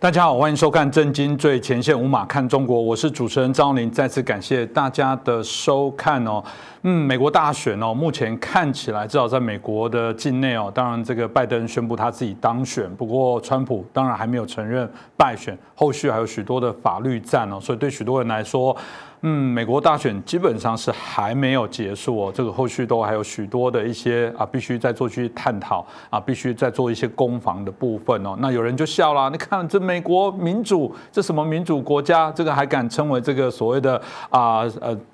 大家好，欢迎收看《震惊最前线》，无码看中国，我是主持人张宏林，再次感谢大家的收看哦。美国大选哦，目前看起来至少在美国的境内哦，当然这个拜登宣布他自己当选，不过川普当然还没有承认败选，后续还有许多的法律战哦，所以对许多人来说。美国大选基本上是还没有结束哦，这个后续都还有许多的一些必须再做去探讨必须再做一些攻防的部分哦。那有人就笑啦，你看这美国民主，这什么民主国家，这个还敢称为这个所谓的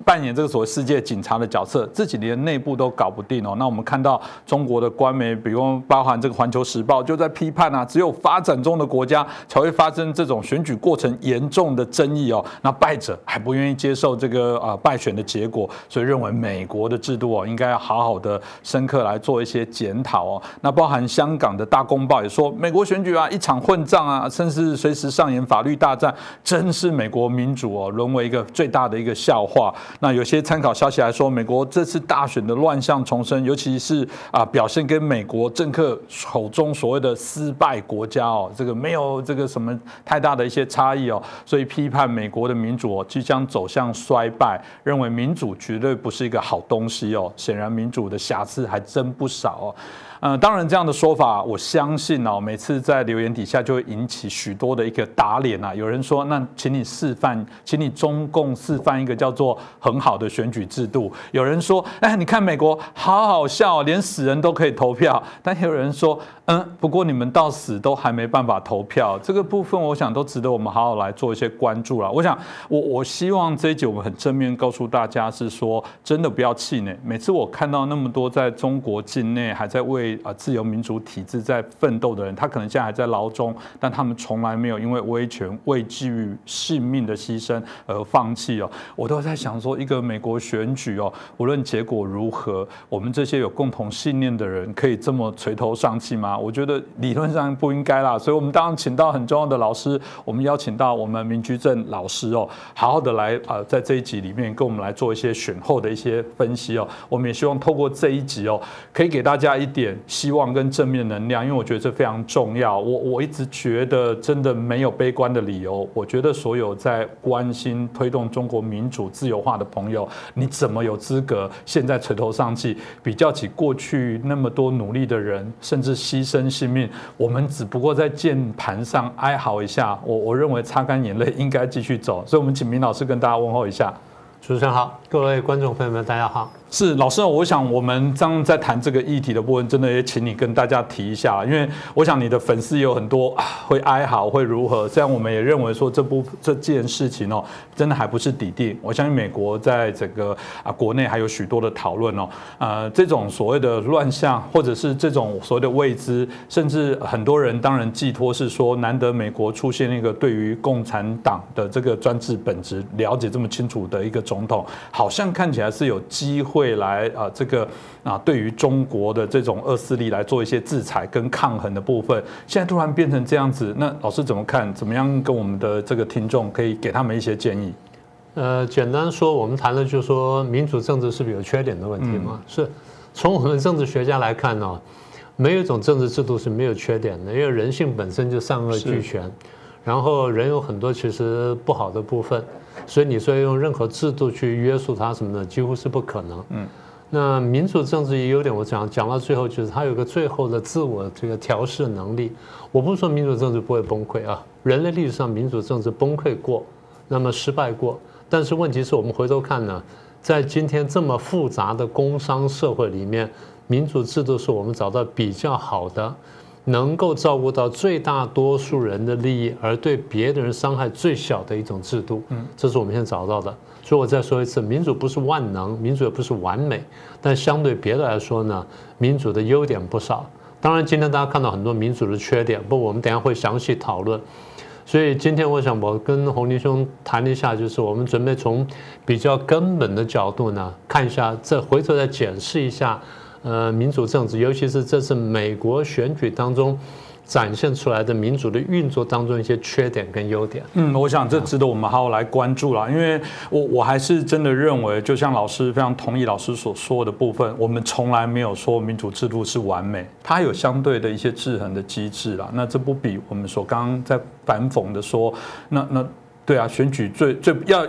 扮演这个所谓世界警察的角色，自己连内部都搞不定哦。那我们看到中国的官媒，比如包含这个《环球时报》就在批判只有发展中的国家才会发生这种选举过程严重的争议哦。那败者还不愿意接受这个败选的结果，所以认为美国的制度哦，应该要好好的深刻来做一些检讨哦。那包含香港的大公报也说，美国选举一场混战甚至随时上演法律大战，真是美国民主哦沦为一个最大的一个笑话。那有些参考消息来说，美国这次大选的乱象丛生，尤其是表现跟美国政客口中所谓的失败国家哦，这个没有这个什么太大的一些差异哦，所以批判美国的民主哦即将走向衰败，认为民主绝对不是一个好东西哦。显然民主的瑕疵还真不少哦。当然这样的说法，我相信哦，每次在留言底下就会引起许多的一个打脸啊。有人说，那请你示范，请你中共示范一个叫做很好的选举制度。有人说，哎，你看美国好好笑，连死人都可以投票。但有人说，不过你们到死都还没办法投票。这个部分，我想都值得我们好好来做一些关注了。我想，我希望这一集我们很正面告诉大家，是说真的不要气馁。每次我看到那么多在中国境内还在为自由民主体制在奋斗的人，他可能现在还在牢中，但他们从来没有因为威权畏惧性命的牺牲而放弃哦。我都在想说，一个美国选举哦，无论结果如何，我们这些有共同信念的人可以这么垂头丧气吗？我觉得理论上不应该啦。所以我们当然请到很重要的老师，我们邀请到我们明居正老师哦，好好的来在这一集里面跟我们来做一些选后的一些分析哦。我们也希望透过这一集哦，可以给大家一点希望跟正面能量，因为我觉得这非常重要。我一直觉得真的没有悲观的理由。我觉得所有在关心推动中国民主自由化的朋友，你怎么有资格现在垂头丧气？比较起过去那么多努力的人，甚至牺牲性命，我们只不过在键盘上哀嚎一下。我认为擦干眼泪应该继续走。所以，我们请明老师跟大家问候一下。主持人好，各位观众朋友们，大家好。是老师，我想我们刚在谈这个议题的部分，真的也请你跟大家提一下，因为我想你的粉丝有很多会哀嚎，会如何？虽然我们也认为说这件事情哦，真的还不是底定。我相信美国在整个国内还有许多的讨论哦，这种所谓的乱象，或者是这种所谓的未知，甚至很多人当然寄托是说，难得美国出现一个对于共产党的这个专制本质了解这么清楚的一个种。总统好像看起来是有机会来这个对于中国的这种恶势力来做一些制裁跟抗衡的部分，现在突然变成这样子，那老师怎么看？怎么样跟我们的这个听众可以给他们一些建议？简单说，我们谈的就是说民主政治是不是有缺点的问题嘛？是从我们政治学家来看呢，没有一种政治制度是没有缺点的，因为人性本身就善恶俱全。然后人有很多其实不好的部分，所以你说用任何制度去约束它什么的，几乎是不可能。那民主政治优点，我讲到最后就是它有个最后的自我这个调试能力。我不是说民主政治不会崩溃啊，人类历史上民主政治崩溃过，那么失败过。但是问题是我们回头看呢，在今天这么复杂的工商社会里面，民主制度是我们找到比较好的。能够照顾到最大多数人的利益，而对别的人伤害最小的一种制度，这是我们现在找到的。所以我再说一次，民主不是万能，民主也不是完美，但相对别的来说呢，民主的优点不少。当然，今天大家看到很多民主的缺点，不过我们等一下会详细讨论。所以今天我想，我跟宏林兄谈一下，就是我们准备从比较根本的角度呢，看一下，再回头再检视一下。民主政治，尤其是这次美国选举当中展现出来的民主的运作当中一些缺点跟优点。我想这值得我们好好来关注啦，因为我还是真的认为，就像老师非常同意老师所说的部分，我们从来没有说民主制度是完美，它有相对的一些制衡的机制啦。那这不比我们所刚刚在反讽的说，那。 对啊，选举最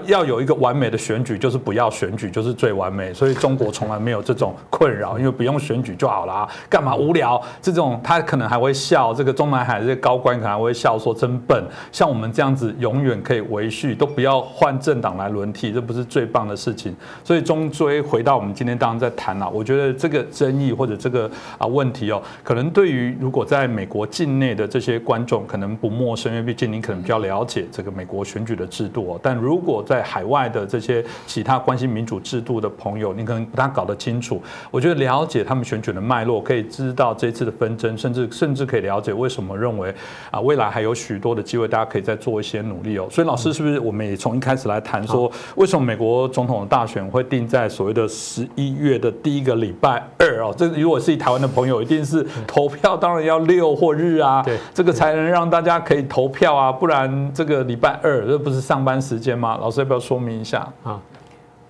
要有一个完美的选举，就是不要选举就是最完美。所以中国从来没有这种困扰，因为不用选举就好啦，干嘛无聊？这种他可能还会笑，这个中南海这些高官可能还会笑说真笨。像我们这样子永远可以维续，都不要换政党来轮替，这不是最棒的事情。所以终归回到我们今天当然在谈啦，我觉得这个争议或者这个问题哦，可能对于如果在美国境内的这些观众可能不陌生，因为毕竟您可能比较了解这个美国选举的制度哦，但如果在海外的这些其他关心民主制度的朋友，你可能不大搞得清楚。我觉得了解他们选举的脉络，可以知道这次的纷争，甚至可以了解为什么认为未来还有许多的机会，大家可以再做一些努力哦。所以老师，是不是我们也从一开始来谈说，为什么美国总统的大选会定在所谓的11月的第一个礼拜二哦？这如果是台湾的朋友，一定是投票当然要六或日啊，这个才能让大家可以投票啊，不然这个礼拜二。 这不是上班时间吗？老师要不要说明一下啊？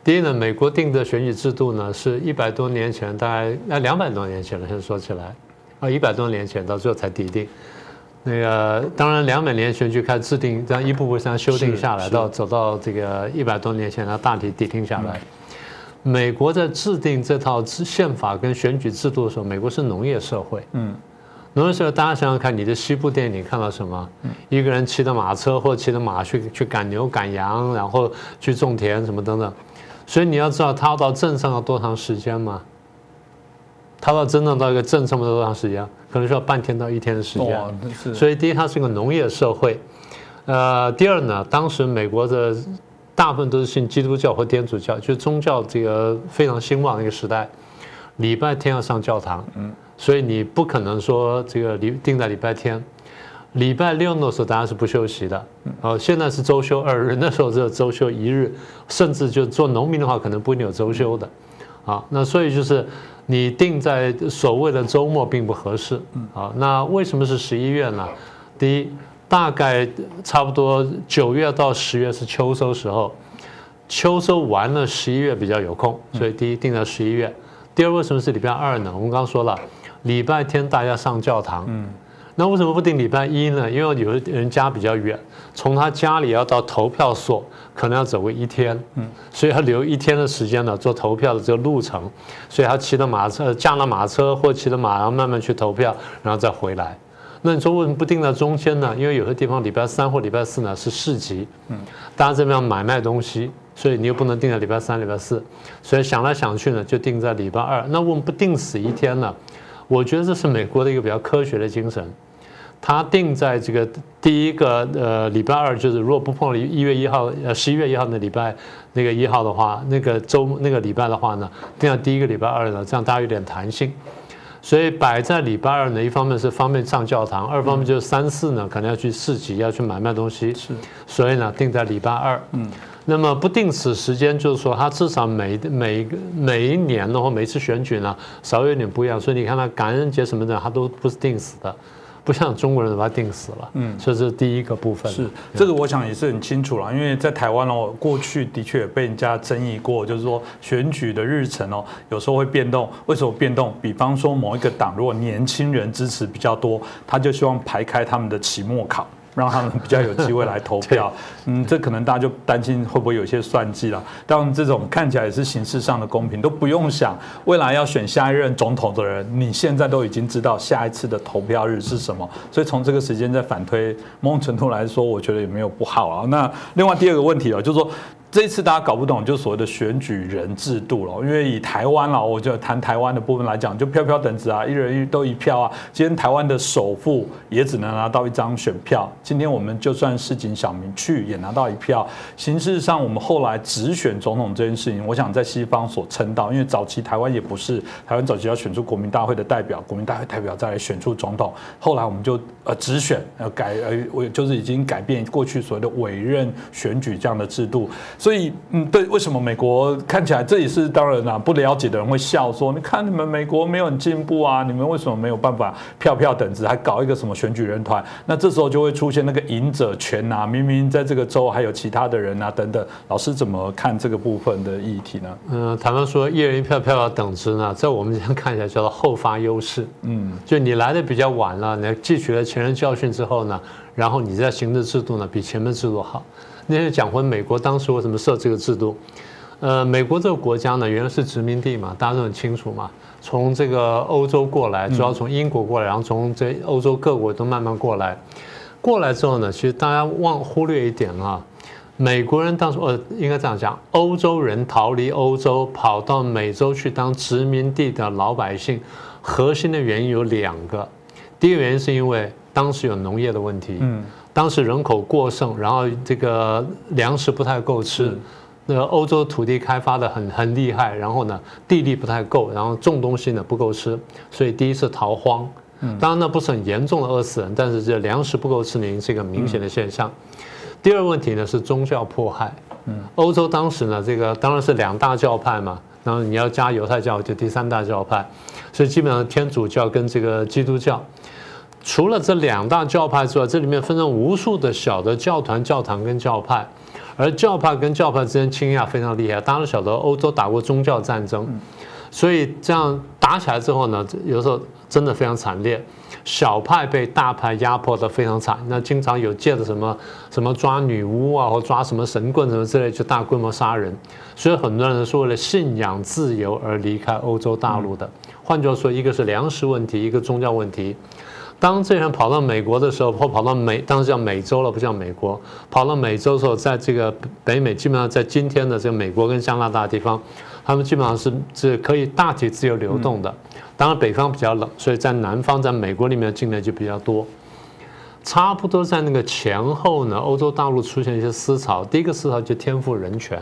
第一呢，美国定的选举制度呢，是100多年前，大概200多年前了。先说起来，100多年前到最后才抵定。那个当然200年选举开始制定，这样一步步这样修订下来，到走到这个100多年前，它大体抵定下来。美国在制定这套宪法跟选举制度的时候，美国是农业社会。农业社会，大家想想看，你的西部电影看到什么？一个人骑着马车或骑着马去赶牛、赶羊，然后去种田什么等等。所以你要知道，他到镇上要多长时间嘛？他到真正到一个镇上要多长时间？可能需要半天到一天的时间。所以第一，它是一个农业社会。第二呢，当时美国的大部分都是信基督教和天主教，就是宗教这个非常兴旺的一个时代。礼拜天要上教堂。所以你不可能说这个定在礼拜天，礼拜六的时候大家是不休息的。现在是周休2日，那时候只有周休1日，甚至就做农民的话，可能不一定有周休的。啊，那所以就是你定在所谓的周末并不合适。啊，那为什么是11月呢？第一，大概差不多9月到10月是秋收时候，秋收完了11月比较有空，所以第一定在11月。第二，为什么是礼拜二呢？我们刚说了。 礼拜天大家上教堂，那为什么不定礼拜一呢？因为有的人家比较远，从他家里要到投票所，可能要走过一天，所以他留一天的时间呢，做投票的这个路程，所以他骑着马车，驾了马车或骑着马，然后慢慢去投票，然后再回来。那你说为什么不定在中间呢？因为有些地方礼拜3或礼拜4呢是市集，大家这边买卖东西，所以你又不能定在礼拜3、礼拜4，所以想来想去呢，就定在礼拜2。那我们不定死一天呢？ 我觉得这是美国的一个比较科学的精神，它定在这个第一个礼拜2，就是如果不碰1月1号11月1号的礼拜那个1号的话，那个周那个礼拜的话呢，定在第一个礼拜2呢，这样大家有点弹性，所以摆在礼拜2呢，一方面是方便上教堂，二方面就是3、4呢可能要去市集要去买卖东西，所以呢定在礼拜2。那么不定死时间，就是说它至少每一年或每一次选举呢，稍微有点不一样。所以你看它感恩节什么的，它都不是定死的，不像中国人把它定死了。所以这是第一个部分。是这个，我想也是很清楚了，因为在台湾哦，过去的确也被人家争议过，就是说选举的日程哦，有时候会变动。为什么变动？比方说某一个党如果年轻人支持比较多，他就希望排开他们的期末考。 让他们比较有机会来投票，这可能大家就担心会不会有些算计了。但这种看起来也是形式上的公平，都不用想未来要选下一任总统的人，你现在都已经知道下一次的投票日是什么，所以从这个时间再反推，某种程度来说，我觉得也没有不好啊。那另外第二个问题啊，就是说。 这一次大家搞不懂，就所谓的选举人制度了。因为以台湾了，我就谈台湾的部分来讲，就票票等值啊，一人都一票啊。今天台湾的首富也只能拿到1张选票。今天我们就算市井小民去也拿到1票。形式上，我们后来直选总统这件事情，我想在西方所称道，因为早期台湾也不是台湾早期要选出国民大会的代表，国民大会代表再来选出总统。后来我们就直选，就是已经改变过去所谓的委任选举这样的制度。所以，对，为什么美国看起来这也是当然啦，不了解的人会笑说，你看你们美国没有很进步啊，你们为什么没有办法票等值，还搞一个什么选举人团？那这时候就会出现那个赢者权啊，明明在这个州还有其他的人啊等等。老师怎么看这个部分的议题呢？坦白说，一人一票票等值呢，在我们这样看起来叫做后发优势。就你来的比较晚了，你汲取了前人教训之后呢，然后你在行政制度呢比前面制度好。 那就讲回美国当时为什么设这个制度，美国这个国家呢，原来是殖民地嘛，大家都很清楚嘛。从这个欧洲过来，主要从英国过来，然后从这欧洲各国都慢慢过来。过来之后呢，其实大家忽略一点啊，美国人当初应该这样讲，欧洲人逃离欧洲，跑到美洲去当殖民地的老百姓，核心的原因有两个。第一个原因是因为当时有农业的问题。当时人口过剩，然后这个粮食不太够吃，那欧洲土地开发的很厉害，然后呢地力不太够，然后种东西呢不够吃，所以第一次逃荒。当然那不是很严重的饿死人，但是这粮食不够吃呢是一个明显的现象。第二个问题呢是宗教迫害。欧洲当时呢这个当然是两大教派嘛，然后你要加犹太教就第三大教派，所以基本上天主教跟这个基督教。 除了这两大教派之外，这里面分成无数的小的教团、教堂跟教派，而教派跟教派之间倾轧非常厉害。大家都晓得，欧洲打过宗教战争，所以这样打起来之后呢，有时候真的非常惨烈。小派被大派压迫得非常惨，那经常有借着什么抓女巫啊，或抓什么神棍什么之类，就大规模杀人。所以很多人是为了信仰自由而离开欧洲大陆的。换句话说，一个是粮食问题，一个宗教问题。 当这些人跑到美国的时候，或跑到当时叫美洲了，不叫美国。跑到美洲的时候，在这个北美，基本上在今天的这个美国跟加拿大地方，他们基本上是可以大体自由流动的。当然，北方比较冷，所以在南方，在美国里面的境内就比较多。差不多在那个前后呢，欧洲大陆出现一些思潮。第一个思潮就天赋人权，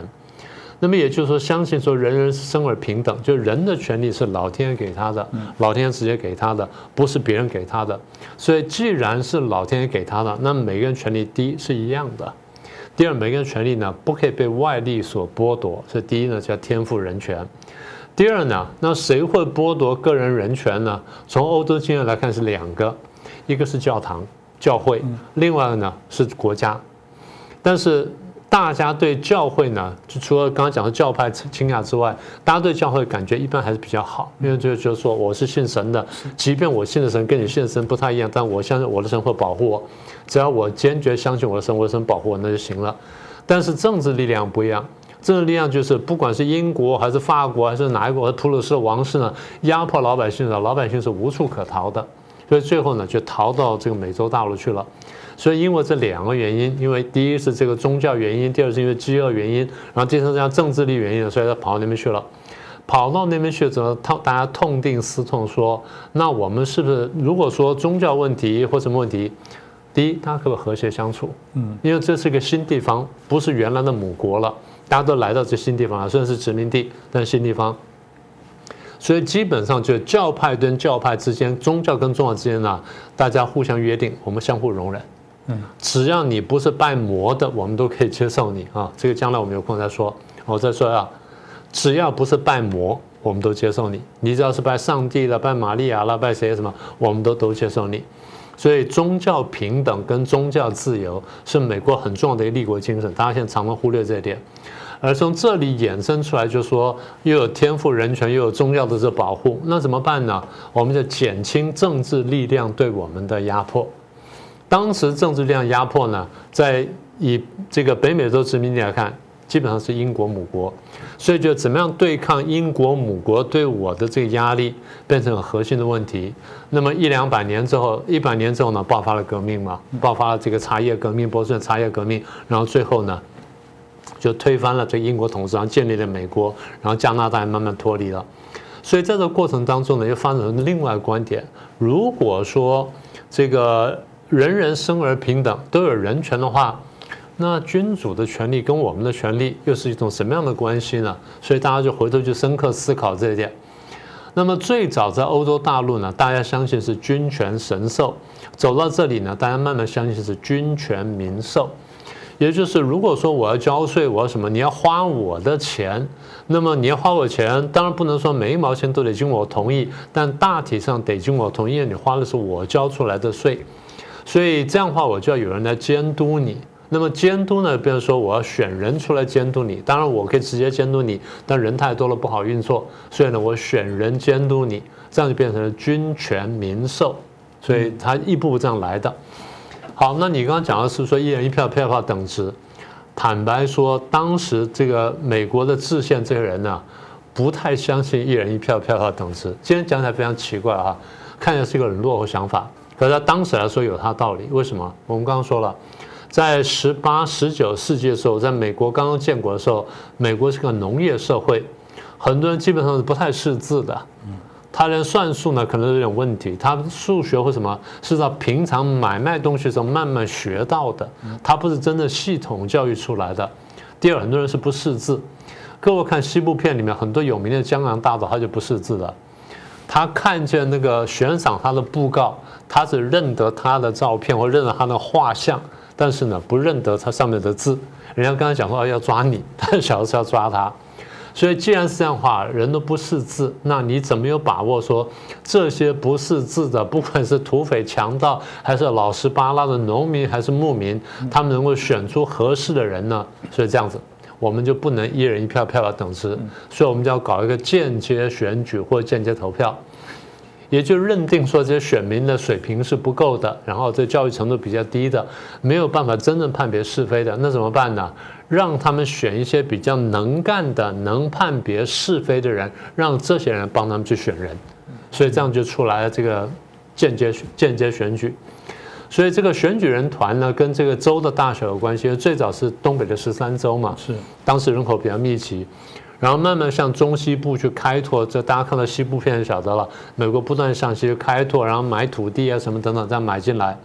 那么也就是说，相信说人人生而平等，就人的权利是老天爷给他的，老天爷直接给他的，不是别人给他的。所以，既然是老天爷给他的，那每个人权利第一是一样的，第二，每个人权利呢不可以被外力所剥夺。所以，第一呢叫天赋人权，第二呢，那谁会剥夺个人人权呢？从欧洲经验来看是两个，一个是教堂、教会，另外呢是国家，但是。 大家对教会呢，就除了刚刚讲的教派倾轧之外，大家对教会感觉一般还是比较好，因为就是说我是信神的，即便我信的神跟你信的神不太一样，但我相信我的神会保护我，只要我坚决相信我的神，我的神保护我那就行了。但是政治力量不一样，政治力量就是不管是英国还是法国还是哪一国，普鲁士王室呢，压迫老百姓的，老百姓是无处可逃的，所以最后呢就逃到这个美洲大陆去了。 所以，因为这两个原因，因为第一是这个宗教原因，第二是因为饥饿原因，然后第三是像政治力原因，所以他跑到那边去了。跑到那边去之后，大家痛定思痛，说那我们是不是如果说宗教问题或什么问题，第一，大家可不可以和谐相处？因为这是一个新地方，不是原来的母国了，大家都来到这新地方了，虽然是殖民地，但是新地方。 所以基本上就教派跟教派之间，宗教跟宗教之间呢，大家互相约定，我们相互容忍。只要你不是拜魔的，我们都可以接受你啊。这个将来我们有空再说。我再说啊，只要不是拜魔，我们都接受你。你只要是拜上帝了、拜玛利亚了、拜谁什么，我们都接受你。所以宗教平等跟宗教自由是美国很重要的一个立国精神，大家现在常常忽略这一点。 而从这里衍生出来，就说又有天赋人权，又有宗教的这保护，那怎么办呢？我们就减轻政治力量对我们的压迫。当时政治力量压迫呢，在以这个北美洲殖民地来看，基本上是英国母国，所以就怎么样对抗英国母国对我的这个压力，变成核心的问题。那么100年之后呢，爆发了革命嘛，爆发了这个茶叶革命，波士顿茶叶革命，然后最后呢？ 就推翻了这英国统治，然后建立了美国，然后加拿大也慢慢脱离了。所以在这个过程当中呢，又发展了另外一个观点：如果说这个人人生而平等，都有人权的话，那君主的权利跟我们的权利又是一种什么样的关系呢？所以大家就回头就深刻思考这一点。那么最早在欧洲大陆呢，大家相信是君权神授；走到这里呢，大家慢慢相信是君权民授。也就是如果说我要交税，我要什么，你要花我的钱，那么你要花我钱，当然不能说每一毛钱都得经我同意，但大体上得经我同意，你花的是我交出来的税，所以这样的话我就要有人来监督你。 那么监督呢？比如说我要选人出来监督你，当然我可以直接监督你，但人太多了不好运作，所以呢，我选人监督你，这样就变成了君权民授，所以它一步步这样来的。好，那你刚刚讲的是说一人一票，票票等值。坦白说，当时这个美国的制宪这些人呢，不太相信一人一票，票票等值。今天讲起来非常奇怪啊，看起来是一个很落后想法，可是他当时来说有他道理。为什么？我们刚刚说了。 在18、19世纪的时候，在美国刚刚建国的时候，美国是个农业社会，很多人基本上是不太识字的，他连算术呢可能有点问题，他数学或什么是在平常买卖东西的时候慢慢学到的，他不是真的系统教育出来的。第二，很多人是不识字，各位看西部片里面很多有名的江洋大盗，他就不识字的，他看见那个悬赏他的布告，他只认得他的照片或认得他的画像。 但是呢，不认得它上面的字，人家刚才讲说要抓你，但小的时候要抓他，所以既然是这样的话，人都不识字，那你怎么有把握说这些不识字的，不管是土匪、强盗，还是老实巴拉的农民，还是牧民，他们能够选出合适的人呢？所以这样子，我们就不能一人一票，票票等值，所以我们就要搞一个间接选举或间接投票。 也就认定说这些选民的水平是不够的，然后这教育程度比较低的，没有办法真正判别是非的，那怎么办呢？让他们选一些比较能干的、能判别是非的人，让这些人帮他们去选人，所以这样就出来了这个间接选举。所以这个选举人团呢，跟这个州的大小有关系，因为最早是东北的13州嘛，是当时人口比较密集。 然后慢慢向中西部去开拓，这大家看到西部片就晓得了。美国不断向西开拓，然后买土地啊什么等等，再买进来。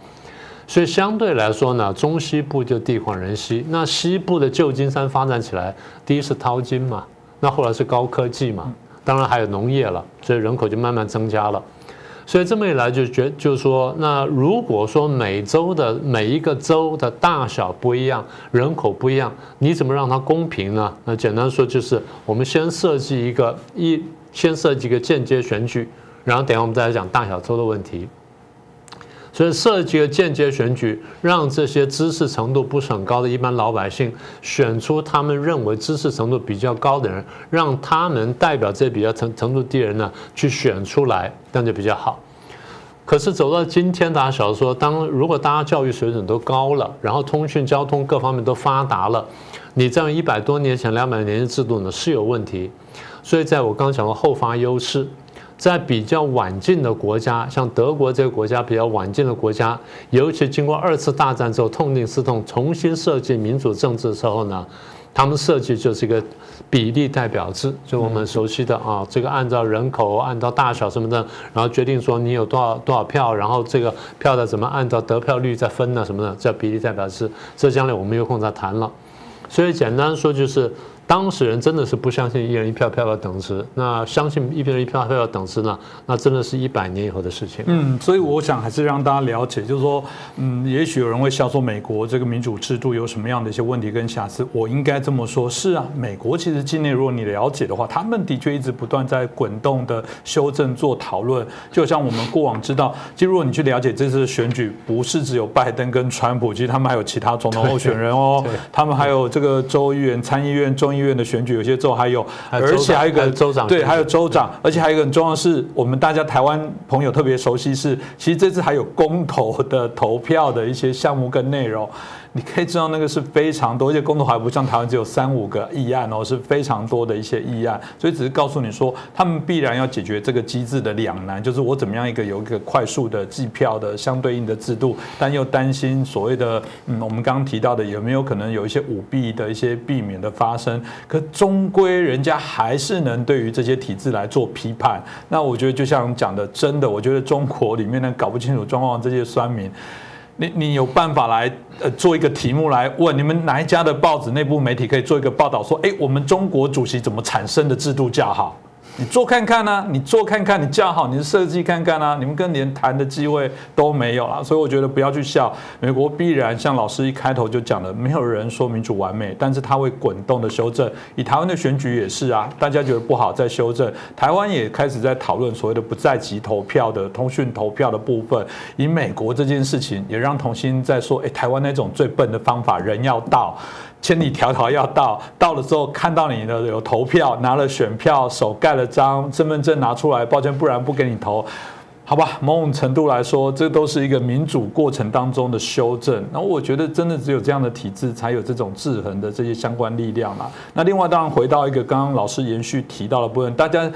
所以相对来说呢，中西部就地广人稀。那西部的旧金山发展起来，第一是淘金嘛，那后来是高科技嘛，当然还有农业了，所以人口就慢慢增加了。所以这么一来，就是说，那如果说每州的每一个州的大小不一样，人口不一样，你怎么让它公平呢？那简单说就是我们先设计一个间接选举，然后等下我们再来讲大小州的问题。所以设计一个间接选举，让这些知识程度不是很高的一般老百姓选出他们认为知识程度比较高的人，让他们代表这比较程度低的人呢去选出来，这样就比较好。 可是走到今天，大家小说，如果大家教育水准都高了，然后通讯、交通各方面都发达了，你这样100多年前、200年前制度呢是有问题。所以，在我刚讲的后发优势，在比较晚进的国家，像德国这个国家比较晚进的国家，尤其经过2次大战之后痛定思痛，重新设计民主政治的时候呢，他们设计就是一个比例代表制，就我们熟悉的啊，这个按照人口、按照大小什么的，然后决定说你有多少票，然后这个票的怎么按照得票率再分呢什么的，叫比例代表制。这将来我们有空再谈了。所以简单说就是，当事人真的是不相信一人一票，票票等值。那相信一人一票，票票等值呢？那真的是100年以后的事情。所以我想还是让大家了解，就是说，也许有人会笑说美国这个民主制度有什么样的一些问题跟瑕疵。我应该这么说，是啊，美国其实境内如果你了解的话，他们的确一直不断在滚动的修正做讨论。就像我们过往知道，其实如果你去了解这次的选举，不是只有拜登跟川普，其实他们还有其他总统候选人哦，他们还有这个州议员、参议院、众议院的选举，有些州还有，而且还有一个州长，对，还有州长，而且还有一个很重要的是，我们大家台湾朋友特别熟悉是，其实这次还有公投的投票的一些项目跟内容。 你可以知道那个是非常多，而且公投还不像台湾只有3、5个议案哦，是非常多的一些议案，所以只是告诉你说，他们必然要解决这个机制的两难，就是我怎么样有一个快速的计票的相对应的制度，但又担心所谓的我们刚刚提到的有没有可能有一些舞弊的一些避免的发生，可终归人家还是能对于这些体制来做批判。那我觉得就像讲的，真的，我觉得中国里面呢搞不清楚状况这些酸民。 你有办法来做一个题目来问你们哪一家的报纸内部媒体可以做一个报道说，我们中国主席怎么产生的制度较好？你做看看啊，你做看看，你架好你的设计看看啊，你们跟连谈的机会都没有啦。所以我觉得不要去笑美国，必然像老师一开头就讲的，没有人说民主完美，但是它会滚动的修正。以台湾的选举也是啊，大家觉得不好再修正。台湾也开始在讨论所谓的不在籍投票的通讯投票的部分。以美国这件事情，也让同心在说，台湾那种最笨的方法，人要到。千里迢迢要到，到了之后看到你的有投票，拿了选票，手盖了章，身份证拿出来，抱歉，不然不给你投。好吧，某种程度来说，这都是一个民主过程当中的修正。那我觉得真的只有这样的体制，才有这种制衡的这些相关力量啦。那另外，当然回到一个刚刚老师延续提到的部分，大家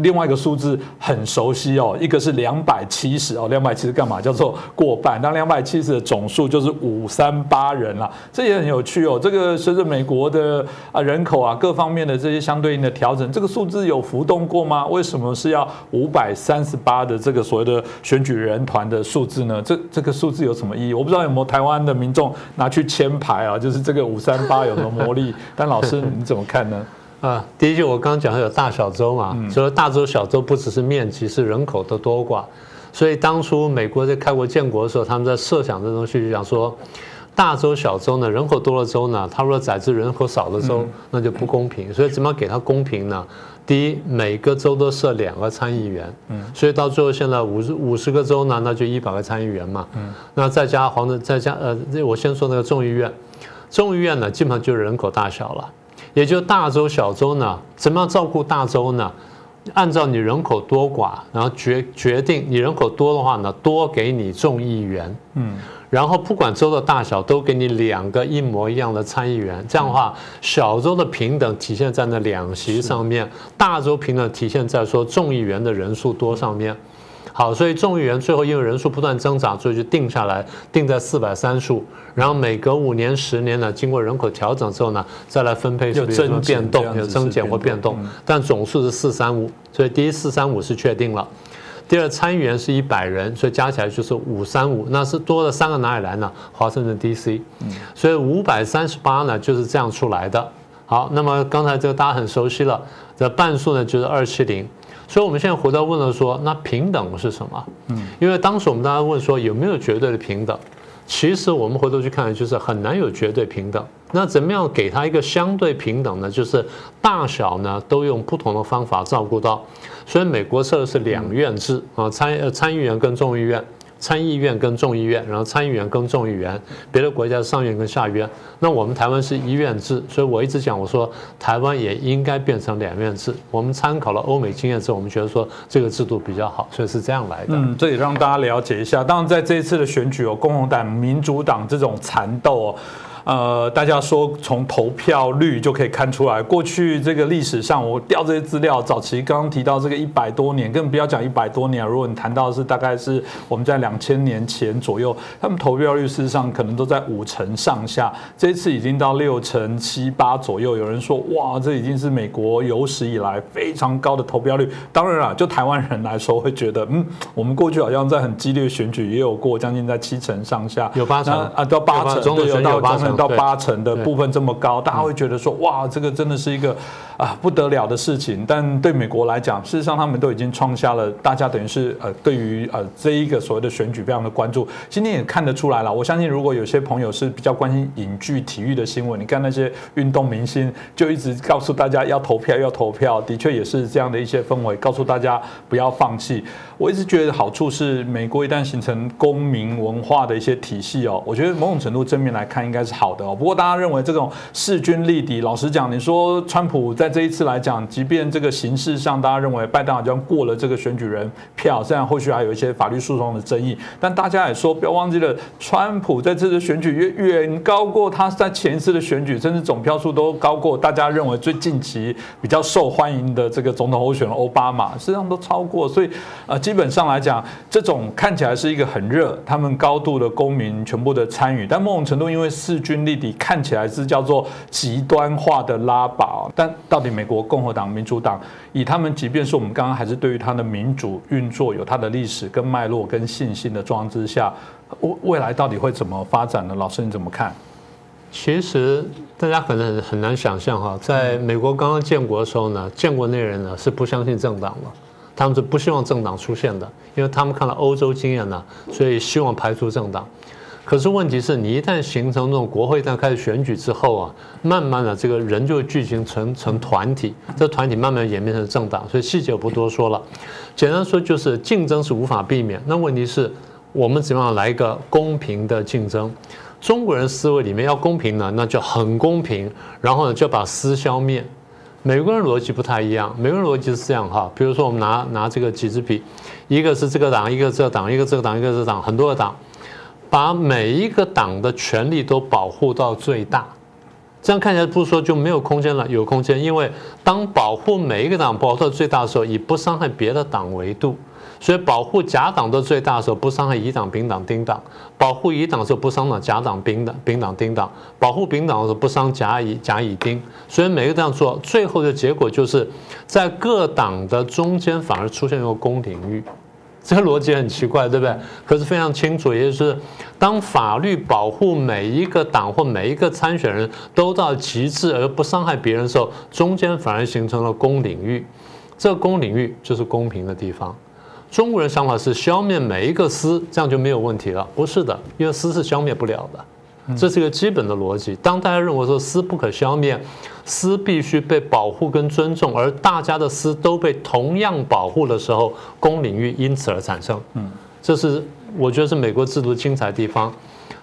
另外一个数字很熟悉哦，一个是270哦，270干嘛？叫做过半。那270的总数就是538人啦，这也很有趣哦。这个随着美国的人口啊各方面的这些相对应的调整，这个数字有浮动过吗？为什么是要538的这个所谓的选举人团的数字呢？这个数字有什么意义？我不知道有没有台湾的民众拿去签牌啊，就是这个538有没有魔力？但老师你怎么看呢？第一句我刚讲有大小州嘛，所以大州小州不只是面积，是人口的多寡。所以当初美国在开国建国的时候，他们在设想这东西，就讲说大州小州呢，人口多的州呢，他如果宰制人口少的州，那就不公平。所以怎么给它公平呢？第一，每个州都设2个参议员，所以到最后现在50个州呢，那就100个参议员嘛。那再加我先说那个众议院，众议院呢，基本上就是人口大小了，也就大州小州呢，怎么样照顾大州呢？按照你人口多寡，然后决定你人口多的话呢，多给你众议员，然后不管州的大小，都给你2个一模一样的参议员。这样的话，小州的平等体现在那2席上面，大州平等体现在说众议员的人数多上面。好，所以众议员最后因为人数不断增长，所以就定下来，定在435。然后每隔5年、10年呢，经过人口调整之后呢，再来分配，有变动，有增减或变动，但总数是435。所以第一435是确定了，第二参议员是100人，所以加起来就是535。那是多了3个哪里来呢？华盛顿 DC。所以538呢就是这样出来的。好，那么刚才这个大家很熟悉了，这半数呢就是270。所以我们现在回到问了说，那平等是什么？因为当时我们大家问说有没有绝对的平等，其实我们回头去看，就是很难有绝对平等。那怎么样给它一个相对平等呢？就是大小呢都用不同的方法照顾到。所以美国设的是2院制啊，参议员跟众议院，参议院跟众议院，然后参议员跟众议员。别的国家上院跟下院。那我们台湾是1院制，所以我一直讲，我说台湾也应该变成2院制。我们参考了欧美经验之后，我们觉得说这个制度比较好，所以是这样来的。这也让大家了解一下。当然，在这一次的选举哦，共和党、民主党这种缠斗哦。大家说从投票率就可以看出来，过去这个历史上我调这些资料，早期刚刚提到这个100多年，更不要讲100多年，如果你谈到的是大概是我们在2000年前左右，他们投票率事实上可能都在5成上下，这一次已经到6成7、8左右，有人说哇，这已经是美国有史以来非常高的投票率。当然啦，就台湾人来说会觉得，我们过去好像在很激烈的选举也有过将近在7成上下，有8成啊，到8成，对，有到8成。到8成的部分这么高，大家会觉得说哇，这个真的是一个不得了的事情。但对美国来讲，事实上他们都已经创下了，大家等于是对于这一个所谓的选举非常的关注。今天也看得出来了，我相信如果有些朋友是比较关心影剧、体育的新闻，你看那些运动明星就一直告诉大家要投票，要投票，的确也是这样的一些氛围，告诉大家不要放弃。我一直觉得好处是，美国一旦形成公民文化的一些体系哦，我觉得某种程度正面来看应该是好的哦。不过大家认为这种势均力敌，老实讲，你说川普在这一次来讲，即便这个形式上大家认为拜登好像过了这个选举人票，虽然后续还有一些法律诉讼的争议，但大家也说不要忘记了，川普在这次选举远高过他在前一次的选举，甚至总票数都高过大家认为最近期比较受欢迎的这个总统候选人奥巴马，实际上都超过。所以基本上来讲，这种看起来是一个很热，他们高度的公民全部的参与，但某种程度因为势均力敌，看起来是叫做极端化的拉拔。但到底美国共和党、民主党，以他们即便是我们刚刚还是对于它的民主运作有它的历史跟脉络跟信心的状况之下，未来到底会怎么发展呢？老师你怎么看？其实大家可能很难想象哈，在美国刚刚建国的时候呢，建国那人呢是不相信政党了，他们是不希望政党出现的，因为他们看了欧洲经验呢，所以希望排除政党。可是问题是你一旦形成这种国会，一旦开始选举之后啊，慢慢的这个人就聚集成团体，这团体慢慢演变成政党，所以细节我不多说了。简单说就是竞争是无法避免，那问题是我们怎么样来一个公平的竞争？中国人思维里面要公平呢，那就很公平，然后呢就把私消灭。美国人逻辑不太一样，美国人逻辑是这样哈，比如说我们拿这个几支笔，一个是这个党，一个这个党，一个这个党，一个这个党，很多个党。把每一个党的权利都保护到最大，这样看起来不是说就没有空间了，有空间，因为当保护每一个党保护到最大的时候，以不伤害别的党为度，所以保护甲党到最大的时候，不伤害乙党、丙党、丁党；保护乙党的时候不伤害甲党、丙党、丁党；保护丙党的时候不伤甲乙丁。所以每个这样做，最后的结果就是在各党的中间反而出现一个公领域。这个逻辑很奇怪，对不对？可是非常清楚，也就是当法律保护每一个党或每一个参选人都到极致而不伤害别人的时候，中间反而形成了公领域。这个公领域就是公平的地方。中国人想法是消灭每一个私，这样就没有问题了。不是的，因为私是消灭不了的，这是一个基本的逻辑。当大家认为说私不可消灭，私必须被保护跟尊重，而大家的私都被同样保护的时候，公领域因此而产生。这是我觉得是美国制度精彩的地方。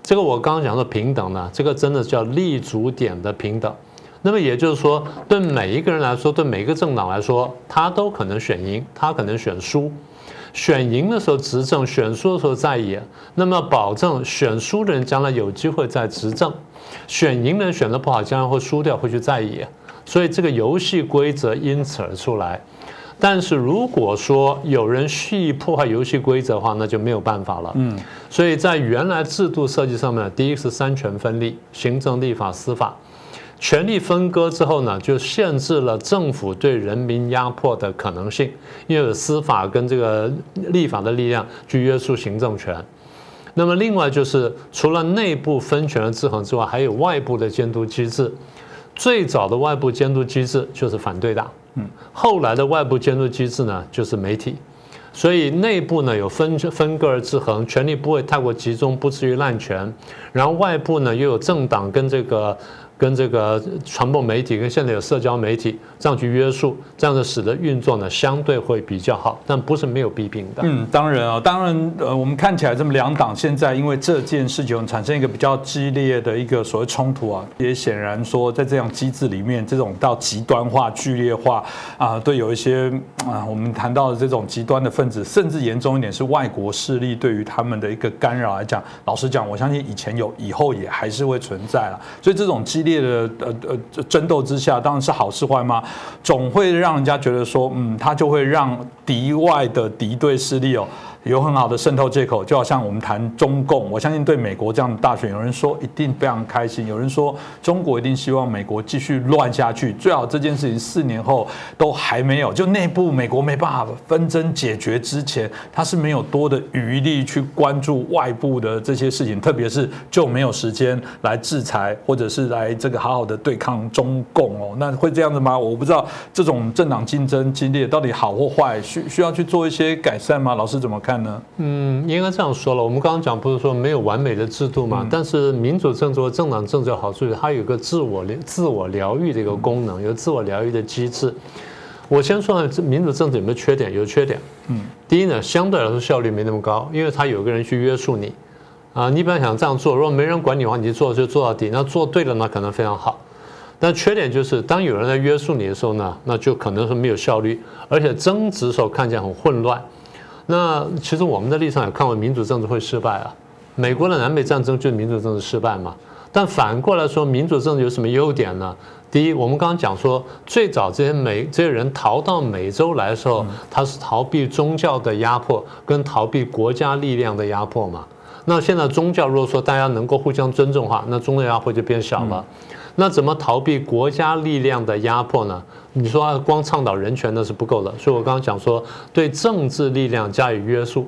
这个我刚刚讲的平等呢，这个真的叫立足点的平等。那么也就是说，对每一个人来说，对每一个政党来说，他都可能选赢，他可能选输。选赢的时候执政，选输的时候在野。那么保证选输的人将来有机会再执政。选赢人选的不好，将来会输掉，会去在野，所以这个游戏规则因此而出来。但是如果说有人蓄意破坏游戏规则的话，那就没有办法了。所以在原来制度设计上面，第一是三权分立，行政、立法、司法，权力分割之后呢，就限制了政府对人民压迫的可能性，因为有司法跟这个立法的力量去约束行政权。那么另外就是除了内部分权的制衡之外，还有外部的监督机制。最早的外部监督机制就是反对党，后来的外部监督机制呢就是媒体。所以内部呢有分割而制衡，权力不会太过集中，不至于滥权。然后外部呢又有政党跟这个传播媒体，跟现在有社交媒体这样去约束，这样子使得运作呢相对会比较好，但不是没有弊病的。当然啊，当然我们看起来这么两党现在因为这件事情产生一个比较激烈的一个所谓冲突啊，也显然说在这样机制里面，这种到极端化、剧烈化啊，对有一些啊我们谈到的这种极端的分子，甚至严重一点是外国势力对于他们的一个干扰来讲，老实讲，我相信以前有，以后也还是会存在了。所以这种激烈的争斗之下，当然是好是坏吗？总会让人家觉得说，他就会让敌外的敌对势力有很好的渗透借口，就好像我们谈中共，我相信对美国这样的大选，有人说一定非常开心，有人说中国一定希望美国继续乱下去，最好这件事情4年后都还没有，就内部美国没办法纷争解决之前，他是没有多的余力去关注外部的这些事情，特别是就没有时间来制裁或者是来这个好好的对抗中共那会这样子吗？我不知道这种政党竞争激烈到底好或坏，需要去做一些改善吗？老师怎么看？应该这样说了。我们刚刚讲不是说没有完美的制度嘛，但是民主政治和政党政治的好处是它有一个自我疗愈的一个功能，有自我疗愈的机制。我先说民主政治有没有缺点？有缺点。第一呢，相对来说效率没那么高，因为它有个人去约束你啊。你本来想这样做，如果没人管你的话，你就做到底。那做对了呢，可能非常好。但缺点就是，当有人在约束你的时候呢，那就可能是没有效率，而且争执的时候看起来很混乱。那其实我们的立场也看过，民主政治会失败啊。美国的南北战争就是民主政治失败嘛。但反过来说，民主政治有什么优点呢？第一，我们刚刚讲说，最早这些人逃到美洲来的时候，他是逃避宗教的压迫跟逃避国家力量的压迫嘛。那现在宗教如果说大家能够互相尊重的话，那宗教压迫就变小了。那怎么逃避国家力量的压迫呢？你说光倡导人权那是不够的，所以我刚刚讲说对政治力量加以约束。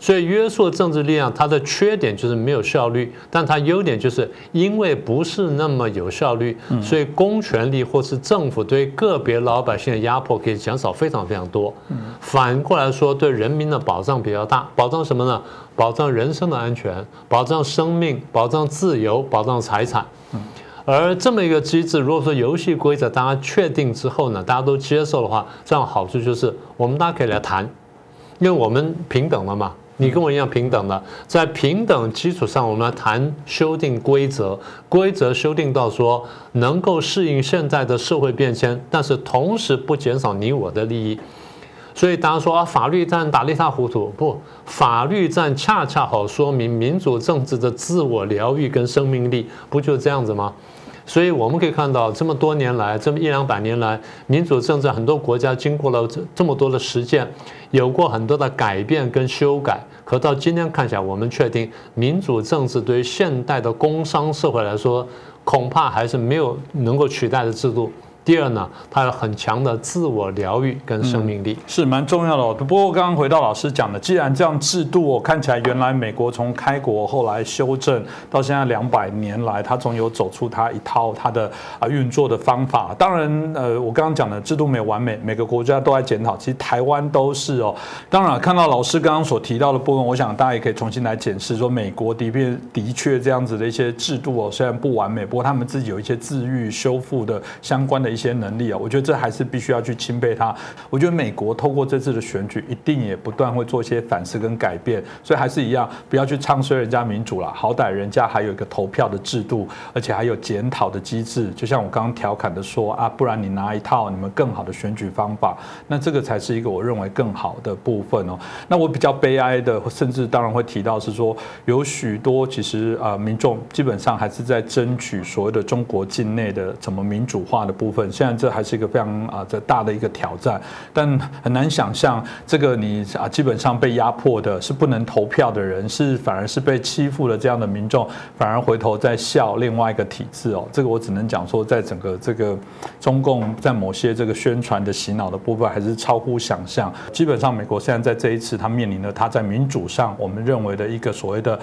所以约束的政治力量，它的缺点就是没有效率，但它优点就是因为不是那么有效率，所以公权力或是政府对个别老百姓的压迫可以减少非常非常多。反过来说，对人民的保障比较大，保障什么呢？保障人身的安全，保障生命，保障自由，保障财产。而这么一个机制，如果说游戏规则大家确定之后呢，大家都接受的话，这样好处就是我们大家可以来谈，因为我们平等了嘛，你跟我一样平等了，在平等基础上，我们来谈修订规则，规则修订到说能够适应现在的社会变迁，但是同时不减少你我的利益。所以大家说啊，法律战打得一塌糊涂，不，法律战恰恰好说明民主政治的自我疗愈跟生命力，不就这样子吗？所以我们可以看到，这么多年来，这么一两百年来，民主政治很多国家经过了这么多的实践，有过很多的改变跟修改。可到今天看起来，我们确定民主政治对于现代的工商社会来说，恐怕还是没有能够取代的制度。第二呢，它有很强的自我疗愈跟生命力，是蛮重要的哦。不过刚刚回到老师讲的，既然这样制度哦，看起来原来美国从开国后来修正到现在200年来，它总有走出它一套它的运作的方法。当然，我刚刚讲的制度没有完美，每个国家都在检讨，其实台湾都是哦。当然，看到老师刚刚所提到的部分，我想大家也可以重新来检视，说美国的确这样子的一些制度哦，虽然不完美，不过他们自己有一些治愈修复的相关的一些能力啊，我觉得这还是必须要去钦佩他。我觉得美国透过这次的选举，一定也不断会做一些反思跟改变，所以还是一样，不要去唱衰人家民主啦，好歹人家还有一个投票的制度，而且还有检讨的机制。就像我刚刚调侃的说啊，不然你拿一套你们更好的选举方法，那这个才是一个我认为更好的部分哦。那我比较悲哀的，甚至当然会提到是说，有许多其实民众基本上还是在争取所谓的中国境内的怎么民主化的部分。现在这还是一个非常大的一个挑战，但很难想象这个你基本上被压迫的是不能投票的人，是反而是被欺负的这样的民众，反而回头在笑另外一个体制哦。这个我只能讲说，在整个这个中共在某些这个宣传的洗脑的部分，还是超乎想象。基本上，美国现在在这一次，他面临了他在民主上我们认为的一个所谓的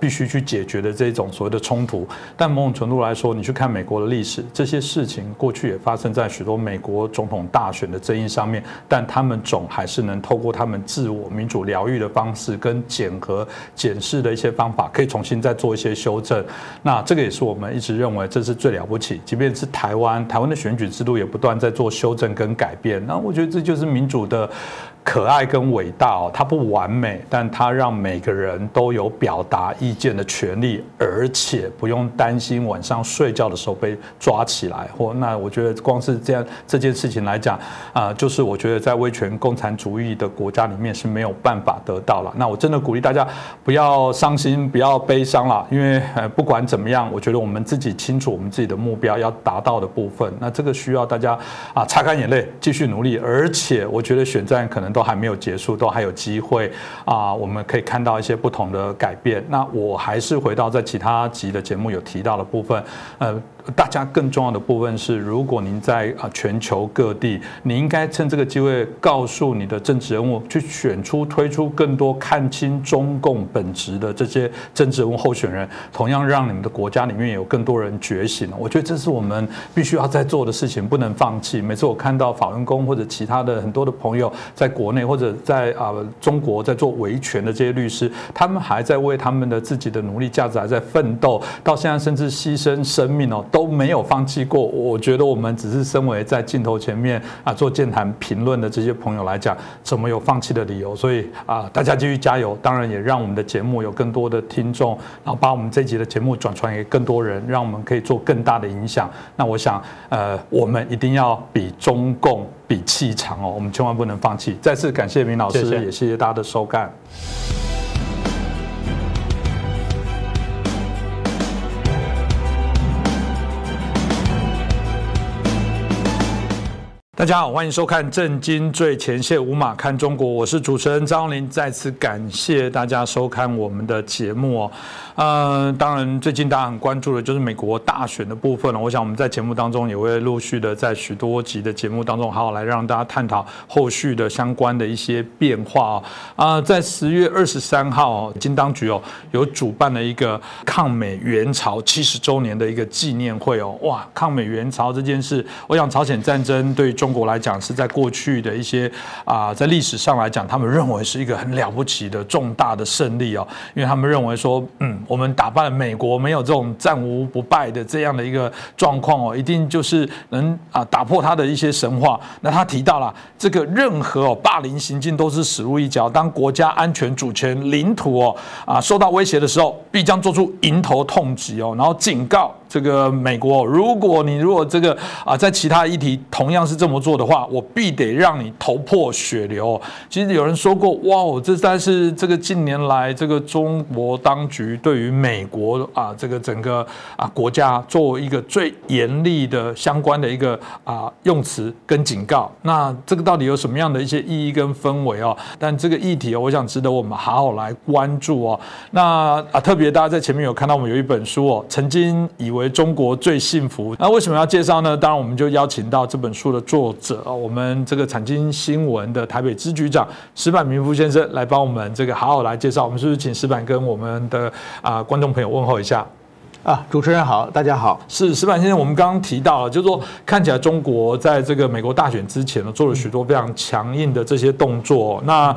必须去解决的这种所谓的冲突。但某种程度来说，你去看美国的历史，这些事情过去也发生在许多美国总统大选的争议上面，但他们总还是能透过他们自我民主疗愈的方式跟检核检视的一些方法，可以重新再做一些修正。那这个也是我们一直认为这是最了不起，即便是台湾的选举制度也不断在做修正跟改变。那我觉得这就是民主的可爱跟伟大哦，它不完美，但它让每个人都有表达意见的权利，而且不用担心晚上睡觉的时候被抓起来或那。我觉得光是这样这件事情来讲啊，就是我觉得在威权共产主义的国家里面是没有办法得到了。那我真的鼓励大家不要伤心，不要悲伤啦，因为不管怎么样，我觉得我们自己清楚我们自己的目标要达到的部分，那这个需要大家擦干眼泪，继续努力。而且我觉得选战可能都还没有结束，都还有机会啊，我们可以看到一些不同的改变。那我还是回到在其他集的节目有提到的部分，大家更重要的部分是，如果您在全球各地，你应该趁这个机会告诉你的政治人物，去选出推出更多看清中共本质的这些政治人物候选人，同样让你们的国家里面有更多人觉醒。我觉得这是我们必须要在做的事情，不能放弃。每次我看到法轮功或者其他的很多的朋友在国内或者在中国在做维权的这些律师，他们还在为他们的自己的努力价值还在奋斗，到现在甚至牺牲生命哦，都没有放弃过。我觉得我们只是身为在镜头前面做健谈评论的这些朋友来讲，怎么有放弃的理由？所以大家继续加油。当然也让我们的节目有更多的听众，然后把我们这集的节目转传给更多人，让我们可以做更大的影响。那我想，我们一定要比中共比气场哦，我们千万不能放弃。再次感谢明老师，也谢谢大家的收看。大家好，欢迎收看《震惊最前线》，无码看中国，我是主持人张宏林，再次感谢大家收看我们的节目哦。当然最近大家很关注的就是美国大选的部分了。我想我们在节目当中也会陆续的在许多集的节目当中，好好来让大家探讨后续的相关的一些变化啊。在10月23号，金当局哦有主办了一个抗美援朝70周年的一个纪念会哦。哇，抗美援朝这件事，我想朝鲜战争对中国来讲是在过去的一些在历史上来讲，他们认为是一个很了不起的重大的胜利哦，因为他们认为说，我们打败了美国，没有这种战无不败的这样的一个状况哦，一定就是能打破他的一些神话。那他提到了这个任何霸凌行径都是死路一条，当国家安全、主权、领土受到威胁的时候，必将做出迎头痛击哦，然后警告这个美国，如果这个在其他议题同样是这么做的话，我必得让你头破血流。其实有人说过，哇，这但是这个近年来这个中国当局对于美国这个整个国家作为一个最严厉的相关的一个用词跟警告，那这个到底有什么样的一些意义跟氛围哦？但这个议题我想值得我们好好来关注哦。那特别大家在前面有看到我们有一本书哦，曾经以为中国最幸福，那为什么要介绍呢？当然我们就邀请到这本书的作者，我们这个产经新闻的台北支局长矢板明夫先生来帮我们这个好好来介绍。我们是不是请矢板跟我们的观众朋友问候一下？主持人好，大家好。是矢板先生，我们刚刚提到了，就是说看起来中国在这个美国大选之前呢，做了许多非常强硬的这些动作。那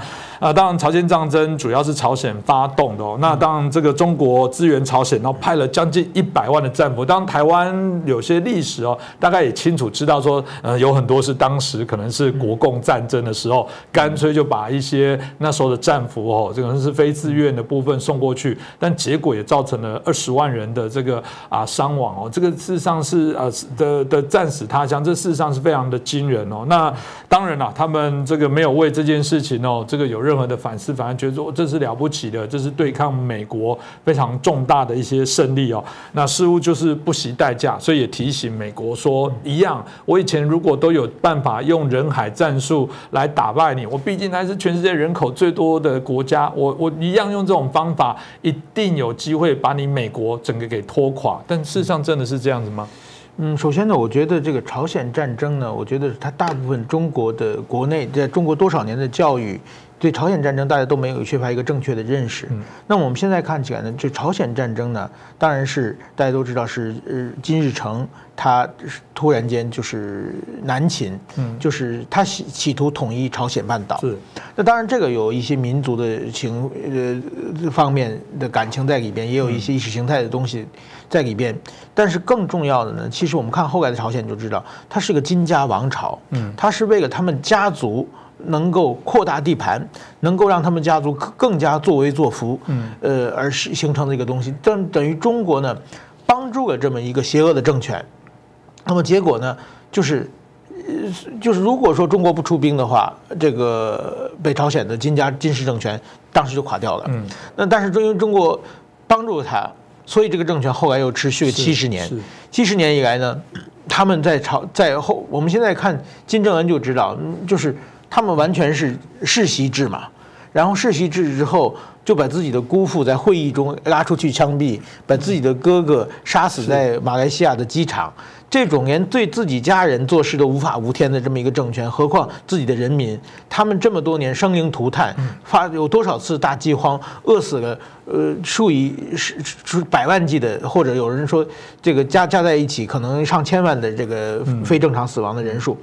当然朝鲜战争主要是朝鲜发动的。那当然这个中国支援朝鲜，然后派了将近100万的战俘。当然台湾有些历史大概也清楚知道说，有很多是当时可能是国共战争的时候，干脆就把一些那时候的战俘这个是非自愿的部分送过去，但结果也造成了20万人的。这个伤亡这个事实上是的战死他乡，这事实上是非常的惊人。那当然他们这个没有为这件事情这个有任何的反思，反而觉得说这是了不起的，这是对抗美国非常重大的一些胜利。那似乎就是不惜代价，所以也提醒美国说，一样，我以前如果都有办法用人海战术来打败你，我毕竟还是全世界人口最多的国家，我一样用这种方法，一定有机会把你美国整个给拖垮。但事实上真的是这样子吗？首先呢，我觉得这个朝鲜战争呢，我觉得它大部分中国的国内，在中国多少年的教育，对朝鲜战争大家都没有缺乏一个正确的认识。那我们现在看起来呢，就朝鲜战争呢，当然是大家都知道是金日成他突然间就是南侵，就是他企图统一朝鲜半岛。那当然这个有一些民族的方面的感情在里边，也有一些意识形态的东西在里边，但是更重要的呢，其实我们看后来的朝鲜就知道，它是个金家王朝，它是为了他们家族能够扩大地盘，能够让他们家族更加作威作福，而形成的一个东西。等于中国呢，帮助了这么一个邪恶的政权。那么结果呢，就是如果说中国不出兵的话，这个北朝鲜的金氏政权当时就垮掉了。那但是因为中国帮助他。所以这个政权后来又持续了70年，70年以来呢，他们在后，我们现在看金正恩就知道，就是他们完全是世袭制嘛，然后世袭制之后就把自己的姑父在会议中拉出去枪毙，把自己的哥哥杀死在马来西亚的机场，这种连对自己家人做事都无法无天的这么一个政权，何况自己的人民？他们这么多年生灵涂炭，有多少次大饥荒，饿死了数以百万计的，或者有人说这个加在一起可能上千万的这个非正常死亡的人数。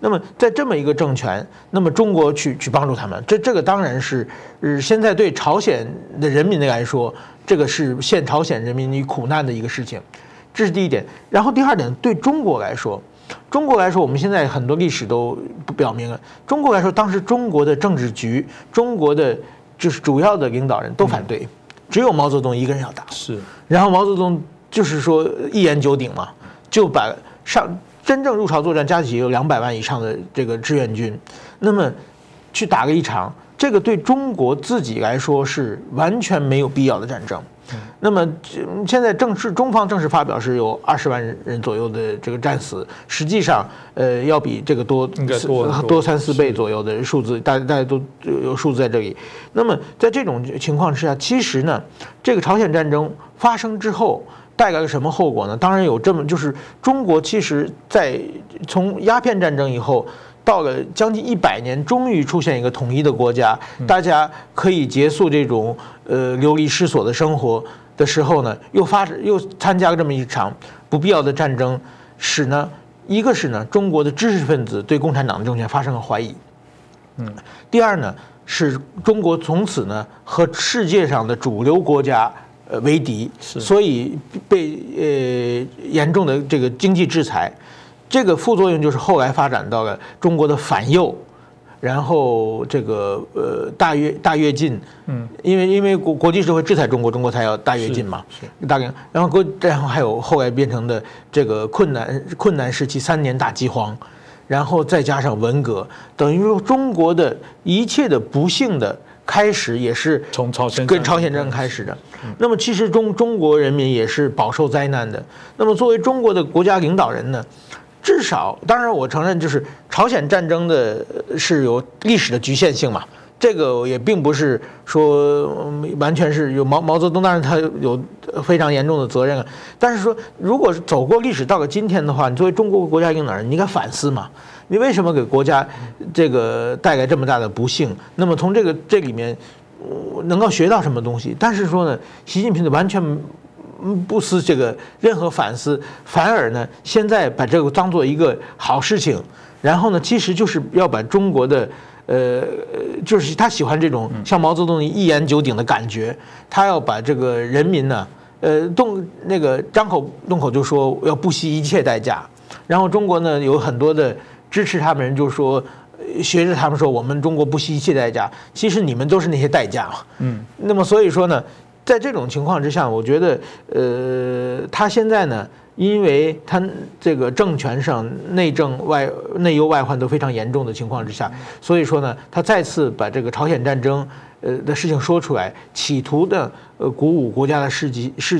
那么在这么一个政权，那么中国去帮助他们，这个当然是现在对朝鲜的人民来说，这个是陷朝鲜人民于苦难的一个事情。这是第一点。然后第二点，对中国来说，我们现在很多历史都表明了，中国来说，当时中国的政治局，中国的就是主要的领导人都反对，只有毛泽东一个人要打。是，然后毛泽东就是说一言九鼎嘛，就把真正入朝作战加起有200万以上的这个志愿军，那么去打了一场，这个对中国自己来说是完全没有必要的战争。那么现在中方正式发表是有20万人左右的这个战死，实际上要比这个多3、4倍左右的数字，大家都有数字在这里。那么在这种情况之下，其实呢，这个朝鲜战争发生之后带来了什么后果呢？当然有这么，就是中国其实在从鸦片战争以后。 到了将近100年，终于出现一个统一的国家，大家可以结束这种流离失所的生活的时候呢，又参加了这么一场不必要的战争，使呢，一个是呢，中国的知识分子对共产党的政权发生了怀疑，第二呢，是中国从此呢和世界上的主流国家。 为敌，所以被严重的这个经济制裁，这个副作用就是后来发展到了中国的反右，然后这个大跃进，因为国际社会制裁中国，中国才要大跃进嘛，然后还有后来变成的这个困难时期3年大饥荒，然后再加上文革，等于说中国的一切的不幸的。 开始也是从朝鲜战争开始的，那么其实中国人民也是饱受灾难的。那么作为中国的国家领导人呢，至少当然我承认，就是朝鲜战争的是有历史的局限性嘛，这个也并不是说完全是有毛泽东，当然他有非常严重的责任啊。但是说如果走过历史到了今天的话，你作为中国国家领导人，你应该反思嘛。 你为什么给国家这个带来这么大的不幸？那么从这里面，能够学到什么东西？但是说呢，习近平完全不思这个任何反思，反而呢，现在把这个当做一个好事情，然后呢，其实就是要把中国的就是他喜欢这种像毛泽东一言九鼎的感觉，他要把这个人民呢，那个张口就说要不惜一切代价，然后中国呢有很多的。 支持他们人就说，学着他们说，我们中国不惜一切代价。其实你们都是那些代价嘛。那么所以说呢，在这种情况之下，我觉得，他现在呢，因为他这个政权上内忧外患都非常严重的情况之下，所以说呢，他再次把这个朝鲜战争的事情说出来，企图的鼓舞国家的士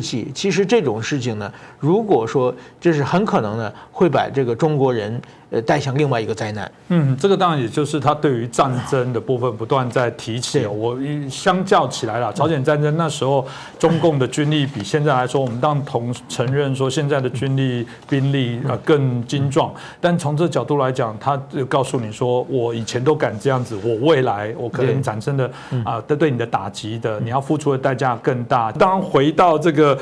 气。其实这种事情呢，如果说这是很可能呢，会把这个中国人。 带向另外一个灾难。这个当然也就是他对于战争的部分不断在提起。我相较起来啦，朝鲜战争那时候中共的军力比现在来说，我们当然承认说现在的兵力更精壮。但从这角度来讲，他就告诉你说，我以前都敢这样子，我未来我可能产生的对你的打击的，你要付出的代价更大。当然回到这个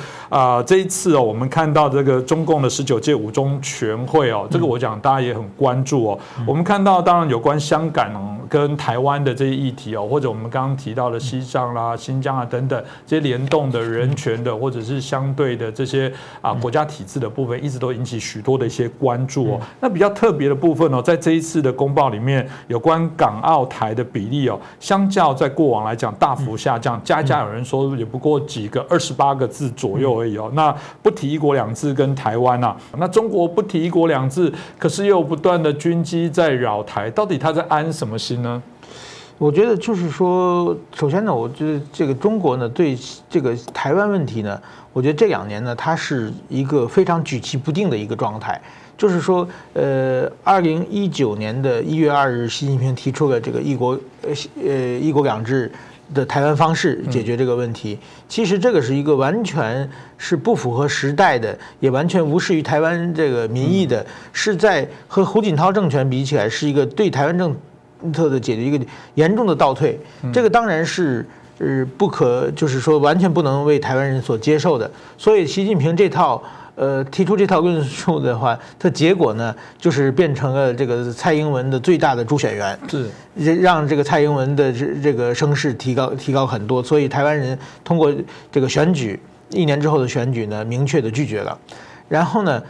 这一次我们看到这个中共的19届5中全会这个我讲大家也。 很关注哦，我们看到当然有关香港跟台湾的这些议题哦，或者我们刚刚提到的西藏啦、新疆啊等等这些联动的人权的，或者是相对的这些国家体制的部分，一直都引起许多的一些关注哦。那比较特别的部分哦，在这一次的公报里面，有关港澳台的比例哦，相较在过往来讲大幅下降，加有人说也不过几个28个字左右而已哦。那不提一国两制跟台湾啊，那中国不提一国两制，可是又。 不断的军机在扰台，到底他在安什么心呢？我觉得就是说，首先呢，我觉得这个中国呢对这个台湾问题呢，我觉得这2年呢，它是一个非常举棋不定的一个状态。就是说，2019年的1月2日，习近平提出了这个一国两制。 的台湾方式解决这个问题，其实这个是一个完全是不符合时代的，也完全无视于台湾这个民意的，是在和胡锦涛政权比起来，是一个对台湾政策的解决一个严重的倒退。这个当然是不可，就是说完全不能为台湾人所接受的。所以习近平这套提出这套论述的话，它结果呢就是变成了这个蔡英文的最大的助选员。是。 让这个蔡英文的这个声势提高很多，所以台湾人通过这个选举1年之后的选举呢，明确的拒绝了。然后呢，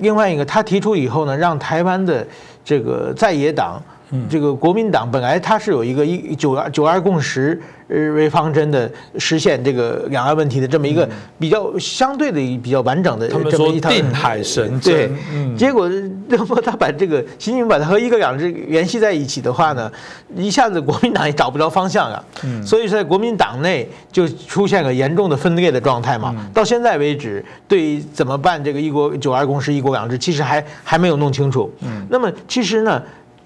另外一个他提出以后呢，让台湾的这个在野党这个国民党本来它是有一个九二共识为方针的实现这个两岸问题的这么一个比较相对的比较完整的这么一套定海神针。对，结果那么他把这个习近平把它和一个两制联系在一起的话呢，一下子国民党也找不着方向啊。所以说在国民党内就出现了严重的分裂的状态嘛。到现在为止，对怎么办这个9二共识、1国2制，其实还没有弄清楚。那么其实呢，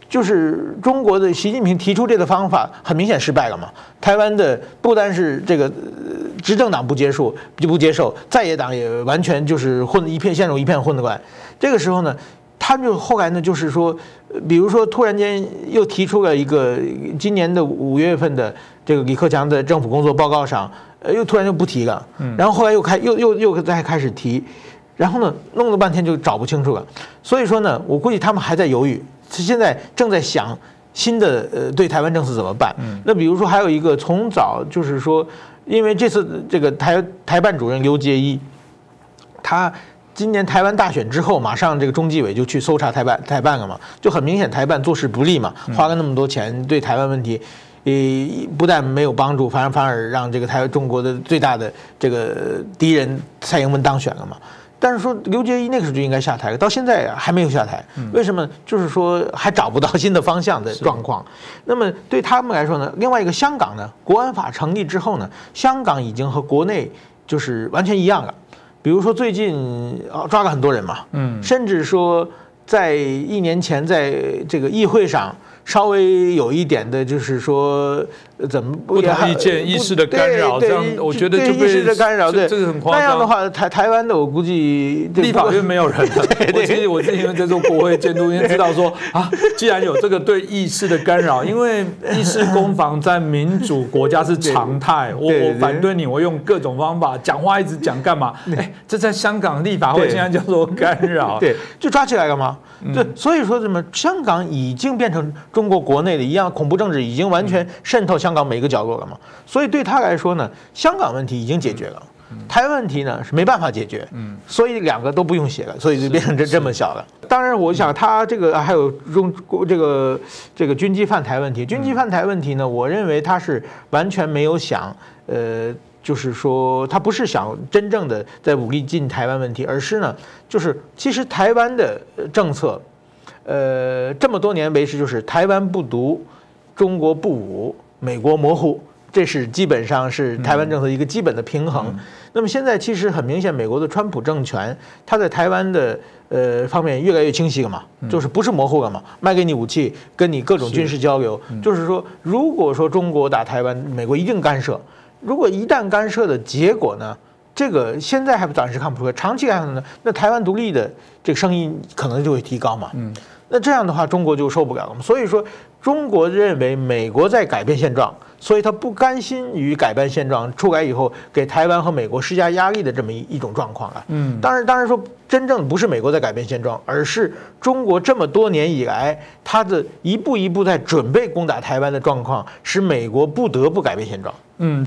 就是中国的习近平提出这个方法，很明显失败了嘛。台湾的不单是这个执政党不接受，在野党也完全就是陷入一片混乱。这个时候呢，他就后来呢，就是说，比如说突然间又提出了一个今年的5月份的这个李克强的政府工作报告上，又突然就不提了，然后后来又再开始提，然后呢，弄了半天就找不清楚了。所以说呢，我估计他们还在犹豫。现在正在想新的对台湾政策怎么办。那比如说还有一个从早就是说，因为这次这个台办主任刘捷一，他今年台湾大选之后马上这个中纪委就去搜查台办了嘛，就很明显台办做事不利嘛，花了那么多钱对台湾问题不但没有帮助，反而让这个中国的最大的这个敌人蔡英文当选了嘛。但是说刘捷一那个时候就应该下台了，到现在还没有下台，为什么？就是说还找不到新的方向的状况。那么对他们来说呢，另外一个香港呢，国安法成立之后呢，香港已经和国内就是完全一样了。比如说最近抓了很多人嘛，甚至说在1年前在这个议会上稍微有一点的，就是说怎么不同意见、意识的干扰，这样我觉得就被意识的干扰，对，这个很夸张。那样的话，台湾的我估计立法院没有人了。我之前在做国会监督，因为知道说啊，既然有这个对意识的干扰，因为意识攻防在民主国家是常态。我反对你，我用各种方法讲话，一直讲干嘛？这在香港立法会竟然叫做干扰，对，就抓起来干嘛？对，所以说什么香港已经变成中国国内的一样，恐怖政治已经完全渗透香港每个角落了嘛。所以对他来说呢，香港问题已经解决了，台湾问题呢是没办法解决，所以两个都不用写了，所以就变成这么小了。当然，我想他这个还有中国这个军机犯台问题呢，我认为他是完全没有想就是说他不是想真正的在武力进台湾问题，而是呢，就是其实台湾的政策。这么多年维持就是台湾不独，中国不武，美国模糊，这是基本上是台湾政策一个基本的平衡。那么现在其实很明显，美国的川普政权，它在台湾的方面越来越清晰了嘛，就是不是模糊了嘛，卖给你武器，跟你各种军事交流，就是说，如果说中国打台湾，美国一定干涉。如果一旦干涉的结果呢？这个现在还暂时看不出来，长期来看呢，那台湾独立的这个声音可能就会提高嘛。那这样的话，中国就受不了了嘛。所以说，中国认为美国在改变现状，所以他不甘心于改变现状出来以后给台湾和美国施加压力的这么一种状况啊。当然说，真正不是美国在改变现状，而是中国这么多年以来他的一步一步在准备攻打台湾的状况，使美国不得不改变现状。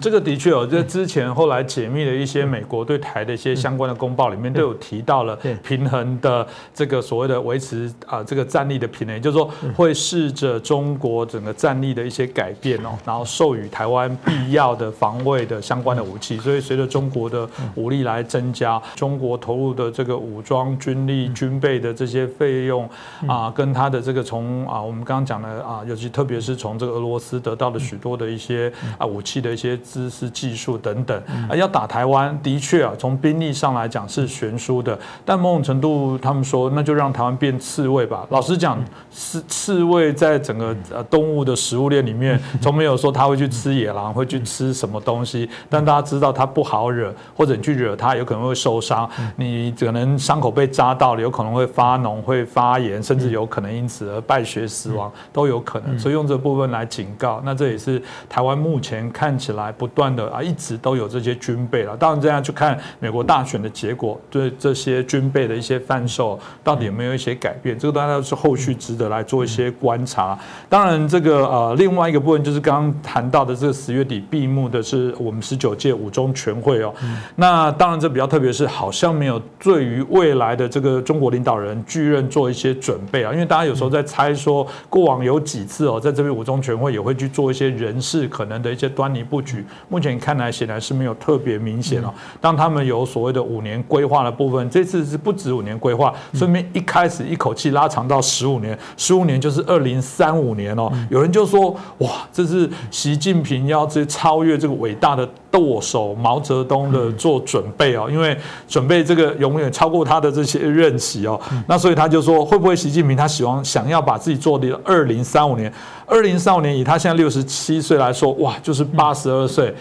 这个的确有，这之前后来解密的一些美国对台的一些相关的公报里面都有提到了平衡的这个所谓的维持啊，这个战力的平衡，也就是说会试着中国整个战力的一些改变哦，然后授予台湾必要的防卫的相关的武器。所以随着中国的武力来增加，中国投入的这个武装、军力、军备的这些费用啊，跟它的这个从啊我们刚刚讲的啊，尤其特别是从这个俄罗斯得到的许多的一些啊武器的一些知识、技术等等，要打台湾的确啊，从兵力上来讲是悬殊的，但某种程度他们说，那就让台湾变刺猬吧。老实讲，刺猬在整个动物的食物链里面，从没有说他会去吃野狼，会去吃什么东西，但大家知道他不好惹，或者你去惹他，有可能会受伤，你可能伤口被扎到了，有可能会发脓、会发炎，甚至有可能因此而败血死亡，都有可能。所以用这部分来警告，那这也是台湾目前看起来起来，不断的啊，一直都有这些军备了。当然，这样去看美国大选的结果，对这些军备的一些贩售到底有没有一些改变，这个当然是后续值得来做一些观察。当然，这个另外一个部分就是刚刚谈到的这个10月底闭幕的是我们19届五中全会哦。那当然，这比较特别是好像没有对于未来的这个中国领导人继任做一些准备啊，因为大家有时候在猜说过往有几次哦，在这边五中全会也会去做一些人事可能的一些端倪布局，目前看来显然是没有特别明显哦。当他们有所谓的5年规划的部分，这次是不止5年规划，顺便一开始一口气拉长到15年，15年就是2035年哦。有人就说哇，这是习近平要去超越这个伟大的舵手毛泽东的做准备哦，因为准备这个永远超过他的这些任期哦。那所以他就说，会不会习近平他想要把自己做的2035年？2035年以他现在67岁来说，哇，就是82岁。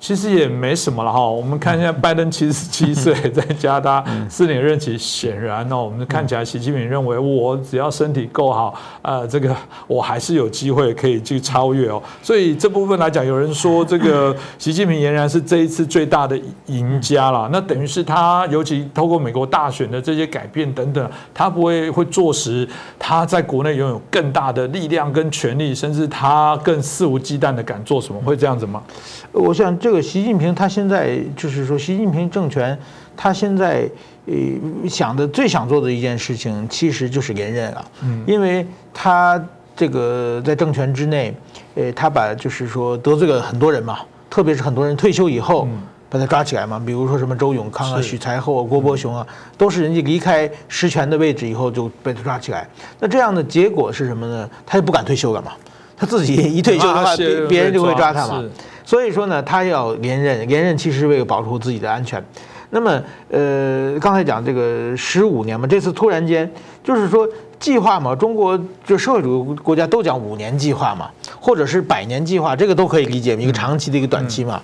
其实也没什么了哈，我们看现在拜登77岁，再加他4年任期，显然哦，我们看起来习近平认为我只要身体够好，这个我还是有机会可以去超越哦。所以这部分来讲，有人说这个习近平俨然是这一次最大的赢家了。那等于是他，尤其透过美国大选的这些改变等等，他不会坐实他在国内拥有更大的力量跟权力，甚至他更肆无忌惮的敢做什么，会这样子吗？我想这个习近平他现在就是说，习近平政权他现在最想做的一件事情，其实就是连任了，因为他这个在政权之内，他把就是说得罪了很多人嘛，特别是很多人退休以后把他抓起来嘛，比如说什么周永康啊、许才厚啊、郭伯雄啊，都是人家离开实权的位置以后就被他抓起来。那这样的结果是什么呢？他也不敢退休了嘛，他自己一退休的话，别人就会抓他嘛。所以说呢，他要连任其实是为了保护自己的安全。那么，刚才讲这个15年嘛，这次突然间就是说计划嘛，中国就社会主义国家都讲5年计划嘛，或者是100年计划，这个都可以理解，一个长期的一个短期嘛。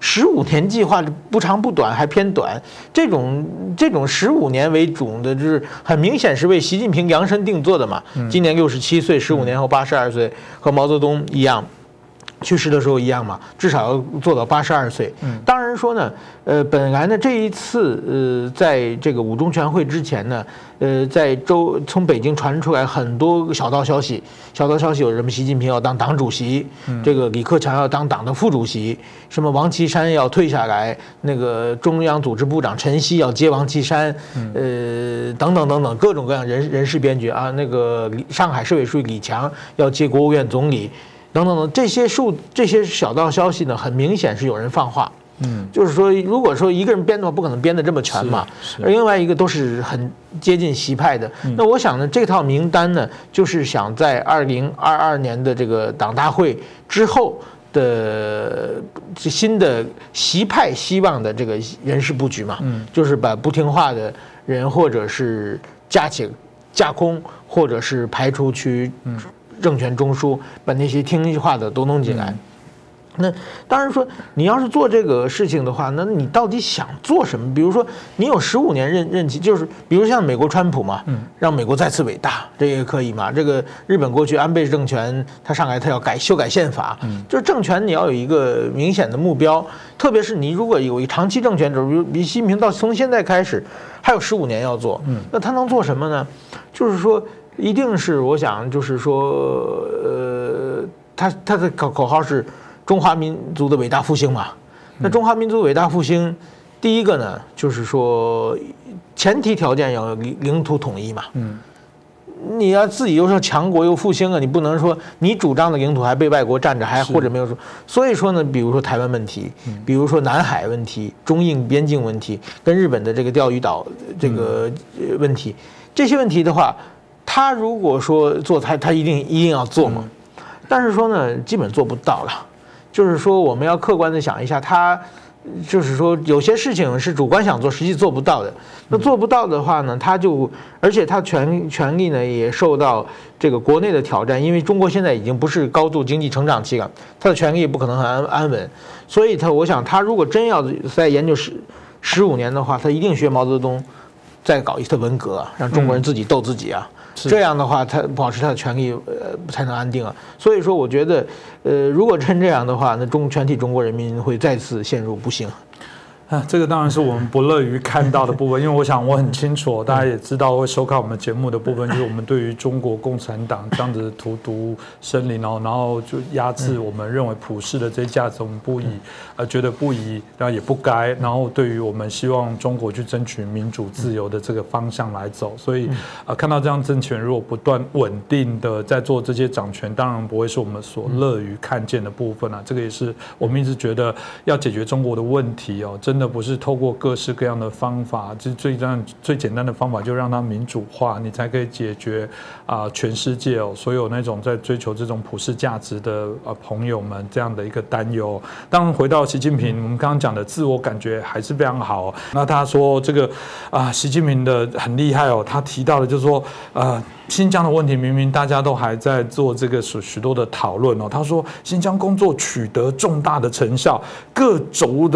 15年计划不长不短还偏短，这种15年为主的，就是很明显是为习近平量身定做的嘛。今年67岁，15年后82岁，和毛泽东一样。去世的时候一样嘛，至少要做到82岁。当然说呢，本来呢这一次在这个五中全会之前呢，从北京传出来很多小道消息，有什么习近平要当党主席，这个李克强要当党的副主席，什么王岐山要退下来，那个中央组织部长陈希要接王岐山，等等等等各种各样人事编举啊，那个上海市委书记李强要接国务院总理。等等等，这些小道消息呢，很明显是有人放话。就是说，如果说一个人编的话，不可能编得这么全嘛。而另外一个都是很接近习派的。那我想呢，这套名单呢，就是想在2022年的这个党大会之后的新的习派希望的这个人事布局嘛，就是把不听话的人或者是架空，或者是排除去。政权中枢，把那些听话的都弄进来。那当然说，你要是做这个事情的话，那你到底想做什么？比如说，你有15年任期，就是比如像美国川普嘛，让美国再次伟大，这也可以嘛。这个日本过去安倍政权，他上来他要修改宪法，就是政权你要有一个明显的目标，特别是你如果有一长期政权，比如习近平从现在开始还有15年要做，那他能做什么呢？就是说。一定是我想，就是说，他的口号是中华民族的伟大复兴嘛。那中华民族伟大复兴，第一个呢，就是说前提条件要领土统一嘛。你要自己又说强国又复兴啊，你不能说你主张的领土还被外国占着，还或者没有说。所以说呢，比如说台湾问题，比如说南海问题、中印边境问题，跟日本的这个钓鱼岛这个问题，这些问题的话。他如果说做，他一定要做嘛，但是说呢，基本做不到了。就是说，我们要客观的想一下，他就是说有些事情是主观想做，实际做不到的。那做不到的话呢，他就而且他权力呢也受到这个国内的挑战，因为中国现在已经不是高度经济成长期了，他的权力不可能很安稳。所以我想他如果真要在研究15年的话，他一定学毛泽东，再搞一次文革，让中国人自己斗自己啊。这样的话，他保持他的权力才能安定啊。所以说，我觉得如果真这样的话，那全体中国人民会再次陷入不幸。 啊，这个当然是我们不乐于看到的部分，因为我想我很清楚，大家也知道会收看我们节目的部分，就是我们对于中国共产党这样子荼毒生灵哦，然后就压制我们认为普世的这些价值，我们不以觉得不宜，然后也不该，然后对于我们希望中国去争取民主自由的这个方向来走，所以看到这样政权如果不断稳定的在做这些掌权，当然不会是我们所乐于看见的部分啊，这个也是我们一直觉得要解决中国的问题哦，真的不是透过各式各样的方法，就最简单的方法，就让它民主化，你才可以解决全世界所有那种在追求这种普世价值的朋友们这样的一个担忧。当然，回到习近平，我们刚刚讲的自我感觉还是非常好。那他说这个习近平的很厉害哦，他提到的就是说新疆的问题明明大家都还在做这个许多的讨论哦，他说新疆工作取得重大的成效，各族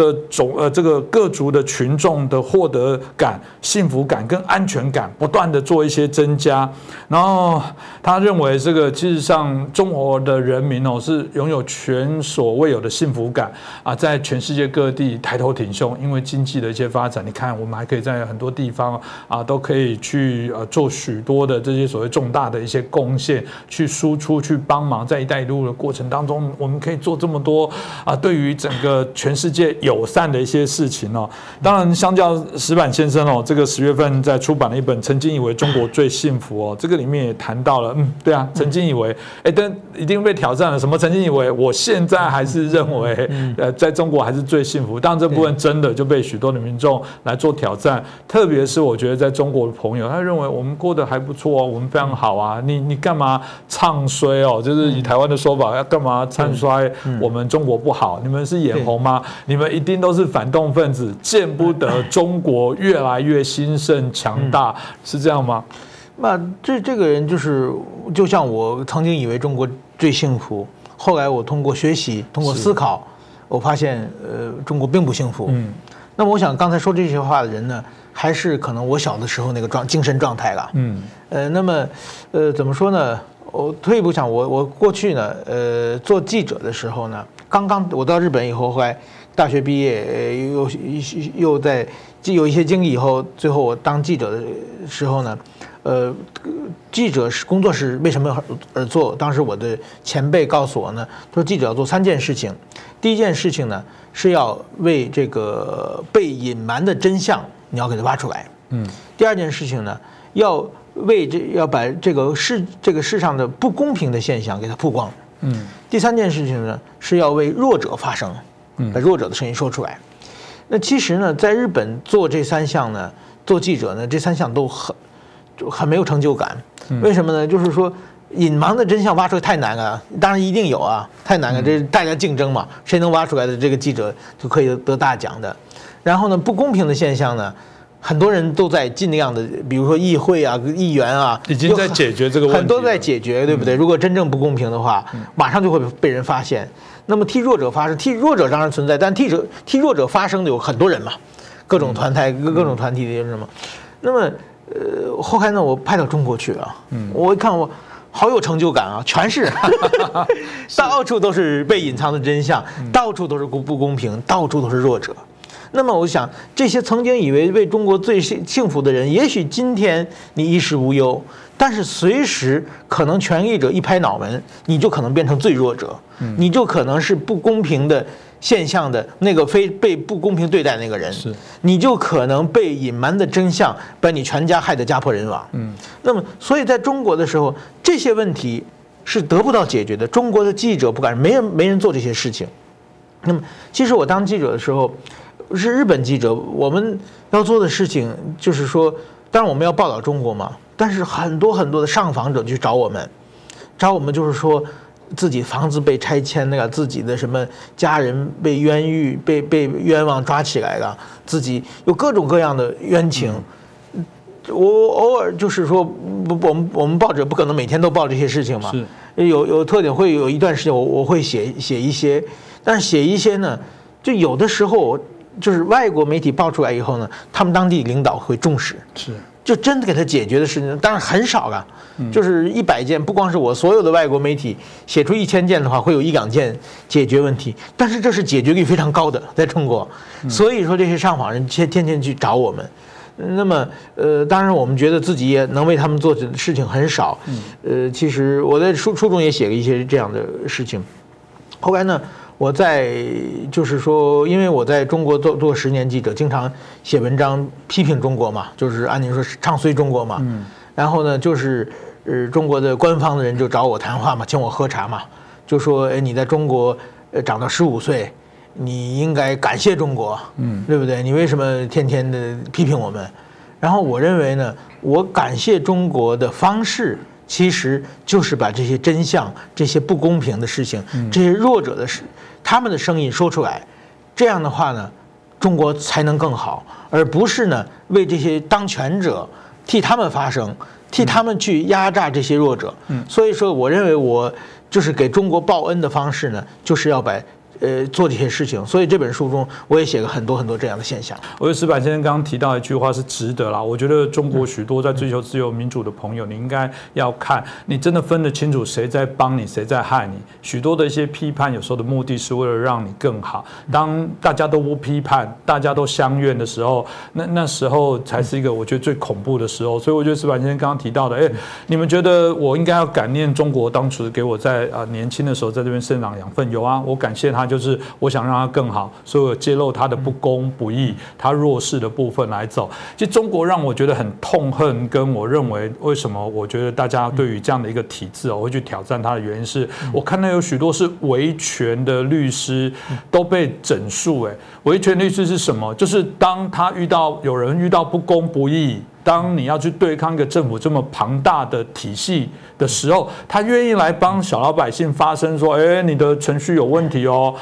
的群众的获得感、幸福感跟安全感不断的做一些增加，然后他认为这个事实上中国的人民哦是拥有前所未有的幸福感啊，在全世界各地抬头挺胸，因为经济的一些发展，你看我们还可以在很多地方啊都可以去做许多的这些所谓重大的一些贡献，去输出、去帮忙，在“一带一路”的过程当中，我们可以做这么多啊，对于整个全世界友善的一些事情哦。当然，相较石板先生哦，这个10月份在出版了一本《曾经以为中国最幸福》哦，这个里面也谈到了，对啊，曾经以为，但一定被挑战了。什么？曾经以为，我现在还是认为，在中国还是最幸福。当然，这部分真的就被许多的民众来做挑战，特别是我觉得在中国的朋友，他认为我们过得还不错哦，我们。非常好啊！你干嘛唱衰哦？就是以台湾的说法，要干嘛唱衰我们中国不好？你们是眼红吗？你们一定都是反动分子，见不得中国越来越兴盛强大，是这样吗？那这个人就是，就像我曾经以为中国最幸福，后来我通过学习，通过思考，我发现中国并不幸福。那么我想刚才说这些话的人呢？还是可能我小的时候那个精神状态了，那么，怎么说呢？我退一步想，我过去呢，做记者的时候呢，刚我到日本以后，后来大学毕业，又在有一些经历以后，最后我当记者的时候呢，记者是工作是为什么而做？当时我的前辈告诉我呢，说记者要做3件事情，第一件事情呢是要为这个被隐瞒的真相。 你要给它挖出来。第二件事情呢，要把这个世上的不公平的现象给它曝光。第三件事情呢，是要为弱者发声，把弱者的声音说出来。那其实呢，在日本做这3项呢，做记者呢，这3项都很没有成就感。为什么呢？就是说。 隐瞒的真相挖出来太难了，当然一定有啊，太难了，这大家竞争嘛，谁能挖出来的这个记者就可以得大奖的。然后呢，不公平的现象呢，很多人都在尽量的，比如说议会啊、议员啊，已经在解决这个问题，很多在解决，对不对？如果真正不公平的话，马上就会被人发现。那么替弱者发声，替弱者当然存在，但替弱者发声的有很多人嘛，各种团体、各种团体的人嘛。那么后来呢，我派到中国去了，我一看我。 好有成就感啊！全是到处都是被隐藏的真相，到处都是不公平，到处都是弱者。那么，我想这些曾经以为为中国最幸福的人，也许今天你衣食无忧，但是随时可能权力者一拍脑门，你就可能变成最弱者，你就可能是不公平的现象的那个被不公平对待那个人，你就可能被隐瞒的真相把你全家害得家破人亡。那么，所以在中国的时候。 这些问题是得不到解决的。中国的记者不敢，没人做这些事情。那么，其实我当记者的时候，是日本记者，我们要做的事情就是说，当然我们要报道中国嘛，但是很多很多的上访者去找我们就是说自己房子被拆迁了，自己的什么家人被冤狱、被冤枉抓起来了，自己有各种各样的冤情。我偶尔就是说，我们报纸不可能每天都报这些事情嘛。有特点会有一段时间我会写一些，但是写一些呢，就有的时候就是外国媒体报出来以后呢，他们当地领导会重视。就真的给他解决的事情，当然很少了。就是100件，不光是我，所有的外国媒体写出1000件的话，会有1、2件解决问题。但是这是解决率非常高的，在中国。所以说这些上访人天天去找我们。那么，当然我们觉得自己也能为他们做的事情很少。其实我在书中也写了一些这样的事情。后来呢？我在就是说，因为我在中国做10年记者，经常写文章批评中国嘛，就是按您说唱衰中国嘛。然后呢，就是中国的官方的人就找我谈话嘛，请我喝茶嘛，就说哎，你在中国长到15岁，你应该感谢中国，对不对？你为什么天天的批评我们？然后我认为呢，我感谢中国的方式。其实就是把这些真相、这些不公平的事情、这些弱者的事，他们的声音说出来，这样的话呢，中国才能更好，而不是呢为这些当权者替他们发声，替他们去压榨这些弱者。所以说，我认为我就是给中国报恩的方式呢，就是要把。做这些事情，所以这本书中我也写了很多这样的现象。我觉得矢板先生刚刚提到一句话是值得啦。我觉得中国许多在追求自由民主的朋友，你应该要看，你真的分得清楚谁在帮你，谁在害你。许多的一些批判，有时候的目的是为了让你更好。当大家都不批判，大家都相怨的时候，那时候才是一个我觉得最恐怖的时候。所以我觉得矢板先生刚刚提到的，你们觉得我应该要感念中国当初给我在年轻的时候在这边生长养分，有啊，我感谢他。就是我想让他更好，所以我揭露他的不公不义，他弱势的部分来走。其实中国让我觉得很痛恨，跟我认为为什么我觉得大家对于这样的一个体制会去挑战它的原因是，我看到有许多是维权的律师都被整肃。维权律师是什么？就是当他有人遇到不公不义。当你要去对抗一个政府这么庞大的体系的时候，他愿意来帮小老百姓发声，说：“哎，你的程序有问题哦。”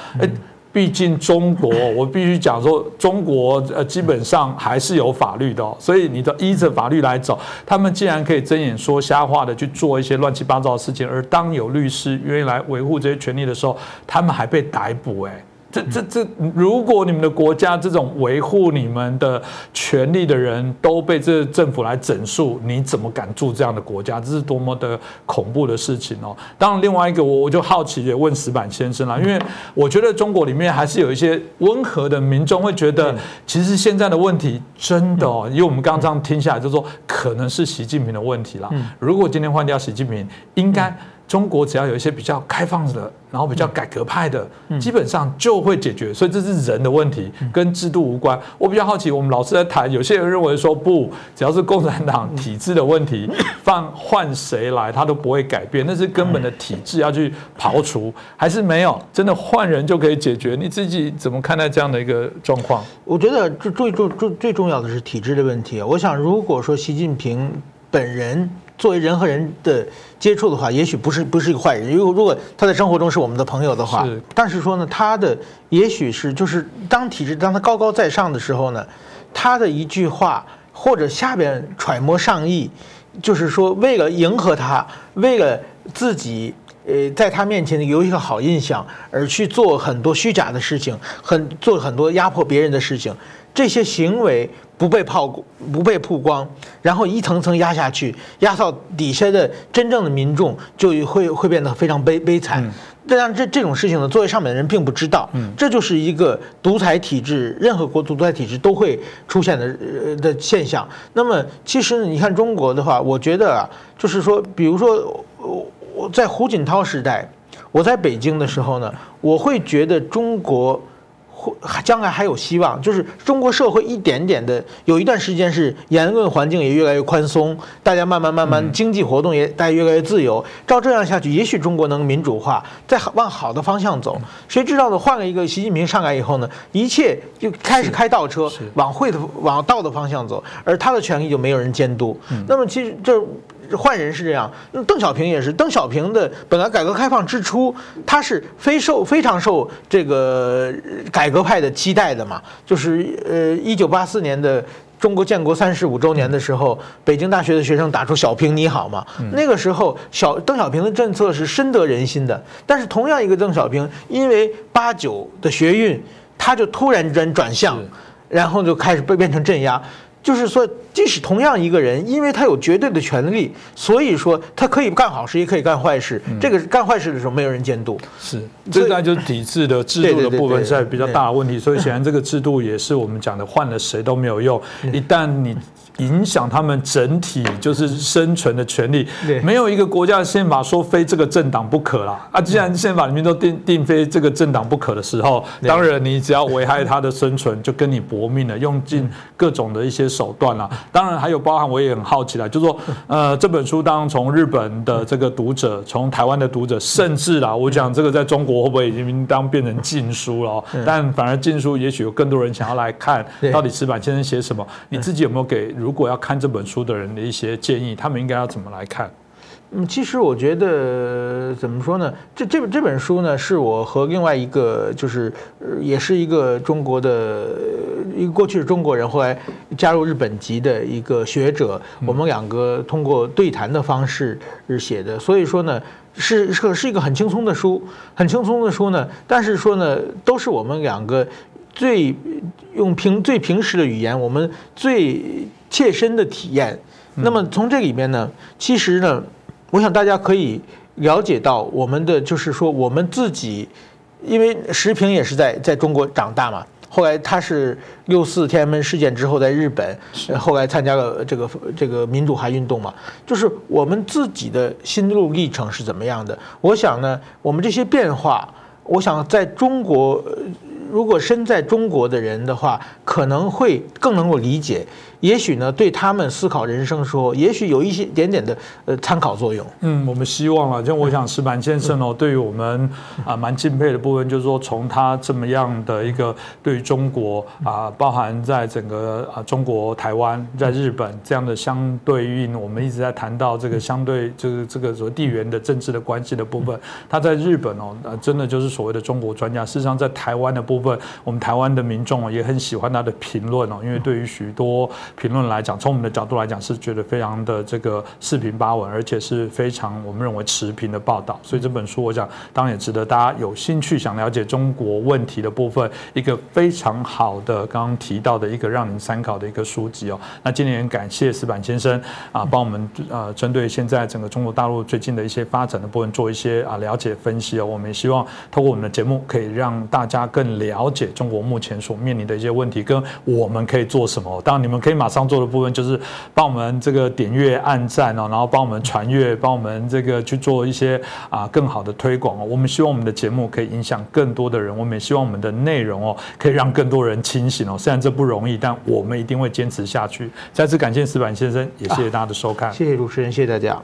毕竟中国，我必须讲说，中国基本上还是有法律的，所以你的依着法律来走。他们竟然可以睁眼说瞎话的去做一些乱七八糟的事情，而当有律师愿意来维护这些权利的时候，他们还被逮捕。这，如果你们的国家这种维护你们的权利的人都被这政府来整肃，你怎么敢住这样的国家？这是多么的恐怖的事情哦！当然，另外一个我就好奇也问矢板先生啦，因为我觉得中国里面还是有一些温和的民众会觉得，其实现在的问题真的，因为我们刚刚这样听下来，就说可能是习近平的问题啦。如果今天换掉习近平，应该。中国只要有一些比较开放的，然后比较改革派的，基本上就会解决。所以这是人的问题，跟制度无关。我比较好奇，我们老是在谈，有些人认为说不，只要是共产党体制的问题，换谁来他都不会改变，那是根本的体制要去刨除，还是没有真的换人就可以解决？你自己怎么看待这样的一个状况？我觉得最重要的是体制的问题。我想，如果说习近平本人。作为人和人的接触的话，也许不是一个坏人，因为如果他在生活中是我们的朋友的话，但是说呢，他的也许是就是当体制当他高高在上的时候呢，他的一句话或者下边揣摩上意，就是说为了迎合他，为了自己在他面前有一个好印象而去做很多虚假的事情，做很多压迫别人的事情。这些行为不被曝光，然后一层层压下去，压到底下的真正的民众就会变得非常悲惨。但这种事情呢，作为上面的人并不知道，这就是一个独裁体制，任何国独裁体制都会出现的现象。那么其实你看中国的话，我觉得，就是说，比如说我在胡锦涛时代，我在北京的时候呢，我会觉得中国。将来还有希望，就是中国社会一点点的，有一段时间是言论环境也越来越宽松，大家慢慢经济活动也大家越来越自由。照这样下去，也许中国能民主化，再往好的方向走。谁知道呢？换了一个习近平上来以后呢，一切就开始开倒车，往倒的方向走，而他的权力就没有人监督。那么其实这。换人是这样，邓小平也是。邓小平的本来改革开放之初，他是非常受这个改革派的期待的嘛，就是1984年的中国建国35周年的时候，北京大学的学生打出“小平你好”嘛。那个时候，邓小平的政策是深得人心的。但是同样一个邓小平，因为89的学运，他就突然转向，然后就开始变成镇压。就是说，即使同样一个人，因为他有绝对的权利，所以说他可以干好事，也可以干坏事。这个干坏事的时候，没有人监督，是这当然就是体制的制度的部分是比较大的问题。所以显然这个制度也是我们讲的，换了谁都没有用。一旦你影响他们整体就是生存的权利，没有一个国家的宪法说非这个政党不可啦。啊，既然宪法里面都定非这个政党不可的时候，当然你只要危害他的生存，就跟你搏命了，用尽各种的一些手段啦。当然还有包含我也很好奇啦，就是说，这本书当然从日本的这个读者，从台湾的读者，甚至啦，我讲这个在中国会不会已经当变成禁书了？但反而禁书也许有更多人想要来看，到底矢板先生写什么？你自己有没有给？如果要看这本书的人的一些建议，他们应该要怎么来看？其实我觉得怎么说呢？这本书呢，是我和另外一个就是也是一个中国的，一个过去是中国人，后来加入日本籍的一个学者，我们两个通过对谈的方式写的。所以说呢，是一个很轻松的书，很轻松的书呢。但是说呢，都是我们两个最用最平时的语言，我们最切身的体验。那么从这里面呢，其实呢，我想大家可以了解到我们的，就是说我们自己，因为石平也是在中国长大嘛，后来他是64天安门事件之后在日本，后来参加了这个民主化运动嘛，就是我们自己的心路历程是怎么样的。我想呢，我们这些变化，我想在中国，如果身在中国的人的话，可能会更能够理解，也许呢，对他们思考人生说，也许有一些点点的参考作用。我们希望了。就我想，矢板先生对于我们蛮敬佩的部分，就是说从他这么样的一个对于中国包含在整个中国、台湾、在日本这样的相对应，我们一直在谈到这个相对就是这个所谓地缘的政治的关系的部分。他在日本真的就是所谓的中国专家。事实上，在台湾的部分，我们台湾的民众也很喜欢他的评论哦，因为对于许多评论来讲，从我们的角度来讲，是觉得非常的这个四平八稳，而且是非常我们认为持平的报道。所以这本书，我想当然也值得大家有兴趣想了解中国问题的部分，一个非常好的刚刚提到的一个让您参考的一个书籍哦。那今天感谢矢板先生帮我们针对现在整个中国大陆最近的一些发展的部分做一些了解分析哦。我们也希望透过我们的节目，可以让大家更了解中国目前所面临的一些问题，跟我们可以做什么。当然，你们可以马上做的部分就是帮我们这个点阅、按赞然后帮我们传阅，帮我们这个去做一些更好的推广。我们希望我们的节目可以影响更多的人，我们也希望我们的内容可以让更多人清醒虽然这不容易，但我们一定会坚持下去。再次感谢矢板先生，也谢谢大家的收看。谢谢主持人，谢谢大家。